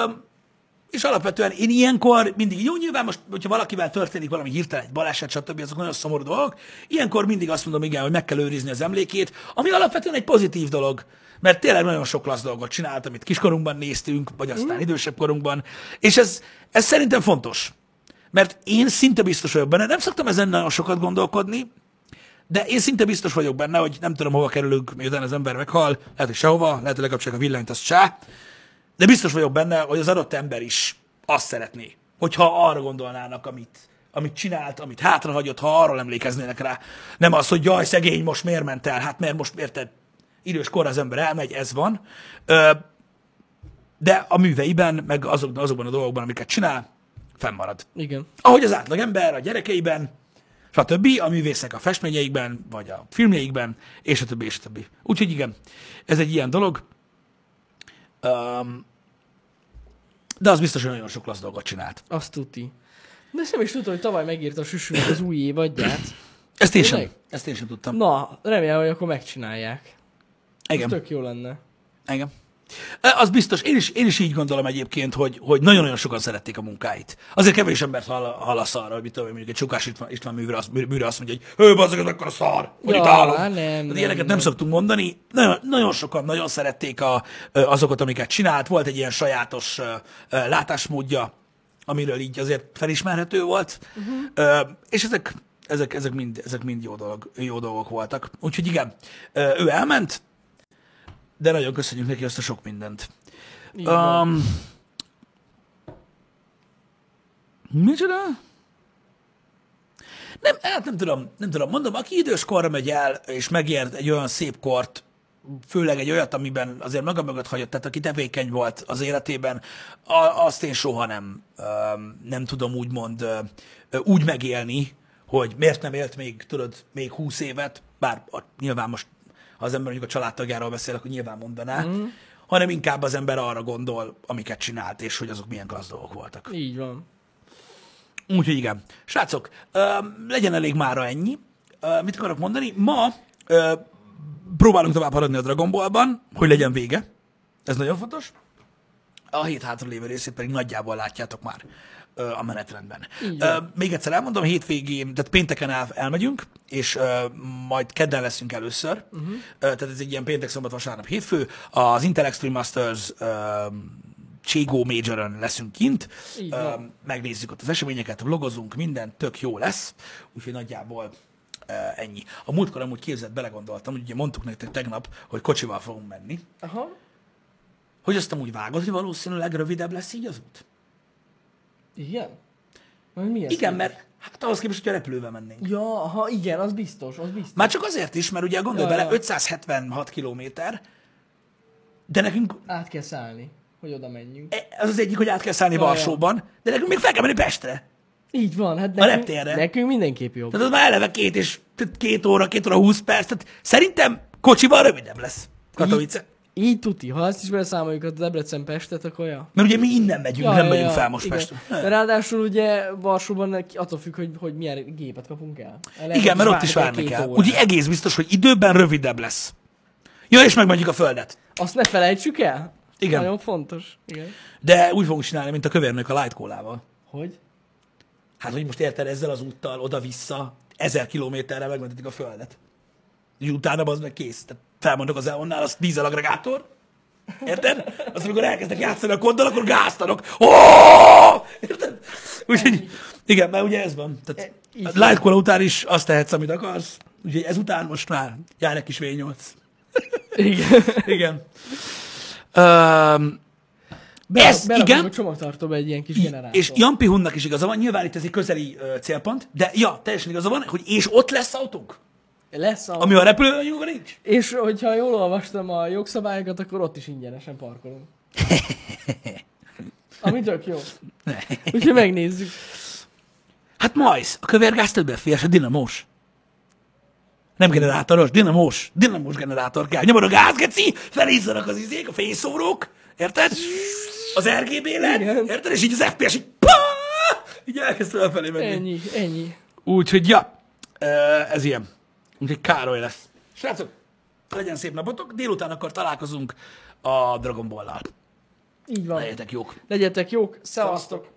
és alapvetően én ilyenkor mindig, jó, nyilván most, hogyha valakivel történik valami hirtelen, egy baleset, stb., azok nagyon szomorú dolgok, ilyenkor mindig azt mondom, igen, hogy meg kell őrizni az emlékét, ami alapvetően egy pozitív dolog, mert tényleg nagyon sok klassz dolgot csinált, amit kiskorunkban néztünk, vagy aztán mm. idősebb korunkban, és ez, ez szerintem fontos. Mert én szinte biztos vagyok benne, nem szoktam ezen nagyon sokat gondolkodni, de én szinte biztos vagyok benne, hogy nem tudom, hova kerülünk, miután az ember meghal, lehet, hogy sehova, lehet, hogy lekapcsolják a villanyt, az csá, de biztos vagyok benne, hogy az adott ember is azt szeretné, hogyha arra gondolnának, amit, amit csinált, amit hátrahagyott, ha arról emlékeznének rá. Nem az, hogy jaj, szegény, most miért ment el, hát mert most érted, idős korra az ember elmegy, ez van. De a műveiben, meg azok, azokban a dolgokban, amiket csinál, fennmarad. Igen. Ahogy az átlag ember a gyerekeiben, stb., a művészek a festményeikben, vagy a filmjeikben, és a többi, és a többi. Úgyhogy igen, ez egy ilyen dolog. Um, de az biztos, hogy nagyon sok klassz dolgot csinált. Azt tuti. De ezt nem is tudtam, hogy tavaly megírta a Süsünk az új évadját. Ezt én sem. Ezt én sem tudtam. Na, remélem, hogy akkor megcsinálják. Igen. Ez tök jó lenne. Igen. Az biztos, én is, én is így gondolom egyébként, hogy, hogy nagyon-nagyon sokan szerették a munkáit. Azért kevés embert hallasz arra, hogy mit tudom, mondjuk egy Csukás István, István művre azt, művre azt mondja, hogy hő, bazzak, ez akkor a szar, hogy ja, itt állom. Nem, nem, ilyeneket nem, nem szoktunk mondani. Nagyon, nagyon sokan nagyon szerették a, azokat, amiket csinált. Volt egy ilyen sajátos látásmódja, amiről így azért felismerhető volt. Uh-huh. És ezek, ezek, ezek, mind, ezek mind jó, dolog, jó dolgok voltak. Úgyhogy igen, ő elment, de nagyon köszönjük neki azt a sok mindent. Um, micsoda? Nem, hát nem tudom, nem tudom, mondom, aki idős korra megy el, és megért egy olyan szép kort, főleg egy olyat, amiben azért maga mögött hagyott, tehát aki tevékeny volt az életében, azt én soha nem, nem tudom úgymond úgy megélni, hogy miért nem élt még, tudod, még húsz évet, bár nyilván most ha az ember mondjuk a családtagjáról beszél, akkor nyilván mondaná, mm. hanem inkább az ember arra gondol, amiket csinált, és hogy azok milyen klassz dolgok voltak. Így van. Úgyhogy igen. Srácok, legyen elég mára ennyi. Mit akarok mondani? Ma próbálunk tovább haladni a Dragon Ballban, hogy legyen vége. Ez nagyon fontos. A hét hátra lévő részét pedig nagyjából látjátok már a menetrendben. Igen. Még egyszer elmondom, hétvégén, tehát pénteken el, elmegyünk, és uh, majd kedden leszünk először. Uh-huh. Uh, tehát ez egy ilyen péntek, szombat, vasárnap, hétfő. Az Intel Extreme Masters uh, Cségó Majoron leszünk kint. Uh, megnézzük ott az eseményeket, vlogozunk, minden tök jó lesz. Úgyhogy nagyjából uh, ennyi. A múltkor amúgy képzett, belegondoltam, ugye mondtuk nektek tegnap, hogy kocsival fogunk menni. Aha. Hogy azt amúgy vágod, hogy valószínűleg rövidebb lesz így az út? Igen? Igen, szépen? Mert hát ahhoz képest, hogyha repülővel mennénk. Ja, ha igen, az biztos, az biztos. Már csak azért is, mert ugye gondolj ja, bele, ja. ötszázhetvenhat kilométer, de nekünk... Át kell szállni, hogy oda menjünk. Az az egyik, hogy át kell szállni ja, Varsóban, ja. de nekünk még fel kell menni Pestre. Így van, hát nekünk, a reptérre. Nekünk mindenképp jobb. Tehát az már eleve két és két óra, két óra húsz perc, tehát szerintem kocsival rövidebb lesz Katowice. Így... Így tuti, ha azt is beleszámoljuk a Debrecen-Pestet, akkor ja. Mert ugye mi innen megyünk, ja, nem ja, megyünk ja, fel most Pestre. Ráadásul ugye Varsóban attól függ, hogy, hogy milyen gépet kapunk el. Lehet, igen, mert ott is várni kell. Ugye egész biztos, hogy időben rövidebb lesz. Ja, és megmegyünk a Földet. Azt ne felejtsük el? Igen. Nagyon fontos. Igen. De úgy fogunk csinálni, mint a kövérnők a Light Cola-val. Hogy? Hát, hogy most érted ezzel az úttal oda-vissza ezer kilométerre megmentetik a Földet. És utána az meg kész. Tehát felmondok az Eonnál, az dízelagregátor. Érted? Azt amikor elkezdek játszani a koddal, akkor gáztanok. Oh! Érted? Úgyhogy, igen, mert ugye ez van. Tehát a Light Cola után is azt tehetsz, amit akarsz. Úgyhogy ezután most már jár egy kis vé nyolc. Igen. Igen. Um, Be, ez, igen. A csomagtartóba egy ilyen kis generátor. És Jampi Hunnak is igaza van, nyilván itt ez egy közeli uh, célpont, de ja, teljesen igaza van, hogy és ott lesz autónk. Lesz autónk. Ami a repülőhajóban nincs. És hogyha jól olvastam a jogszabályokat, akkor ott is ingyenesen parkolunk. Ami tök jó. Úgyhogy megnézzük. Hát majsz, a kövérgáz többé férj, a dinamós. Nem generátoros, dinamós. Dinamós generátor kell. Nyomod a gáz, geci, felizzanak az izék, a fényszórók. Érted? Az er gé bé led, érted? És így az ef pé es így, páááá, így elkezd felfelé menni. Ennyi, ennyi. Úgyhogy, ja, ez ilyen. Úgyhogy Károly lesz. Srácok, legyen szép napotok, délután akkor találkozunk a Dragon Ball-lal. Így van. Legyetek jók. Legyetek jók, szevasztok.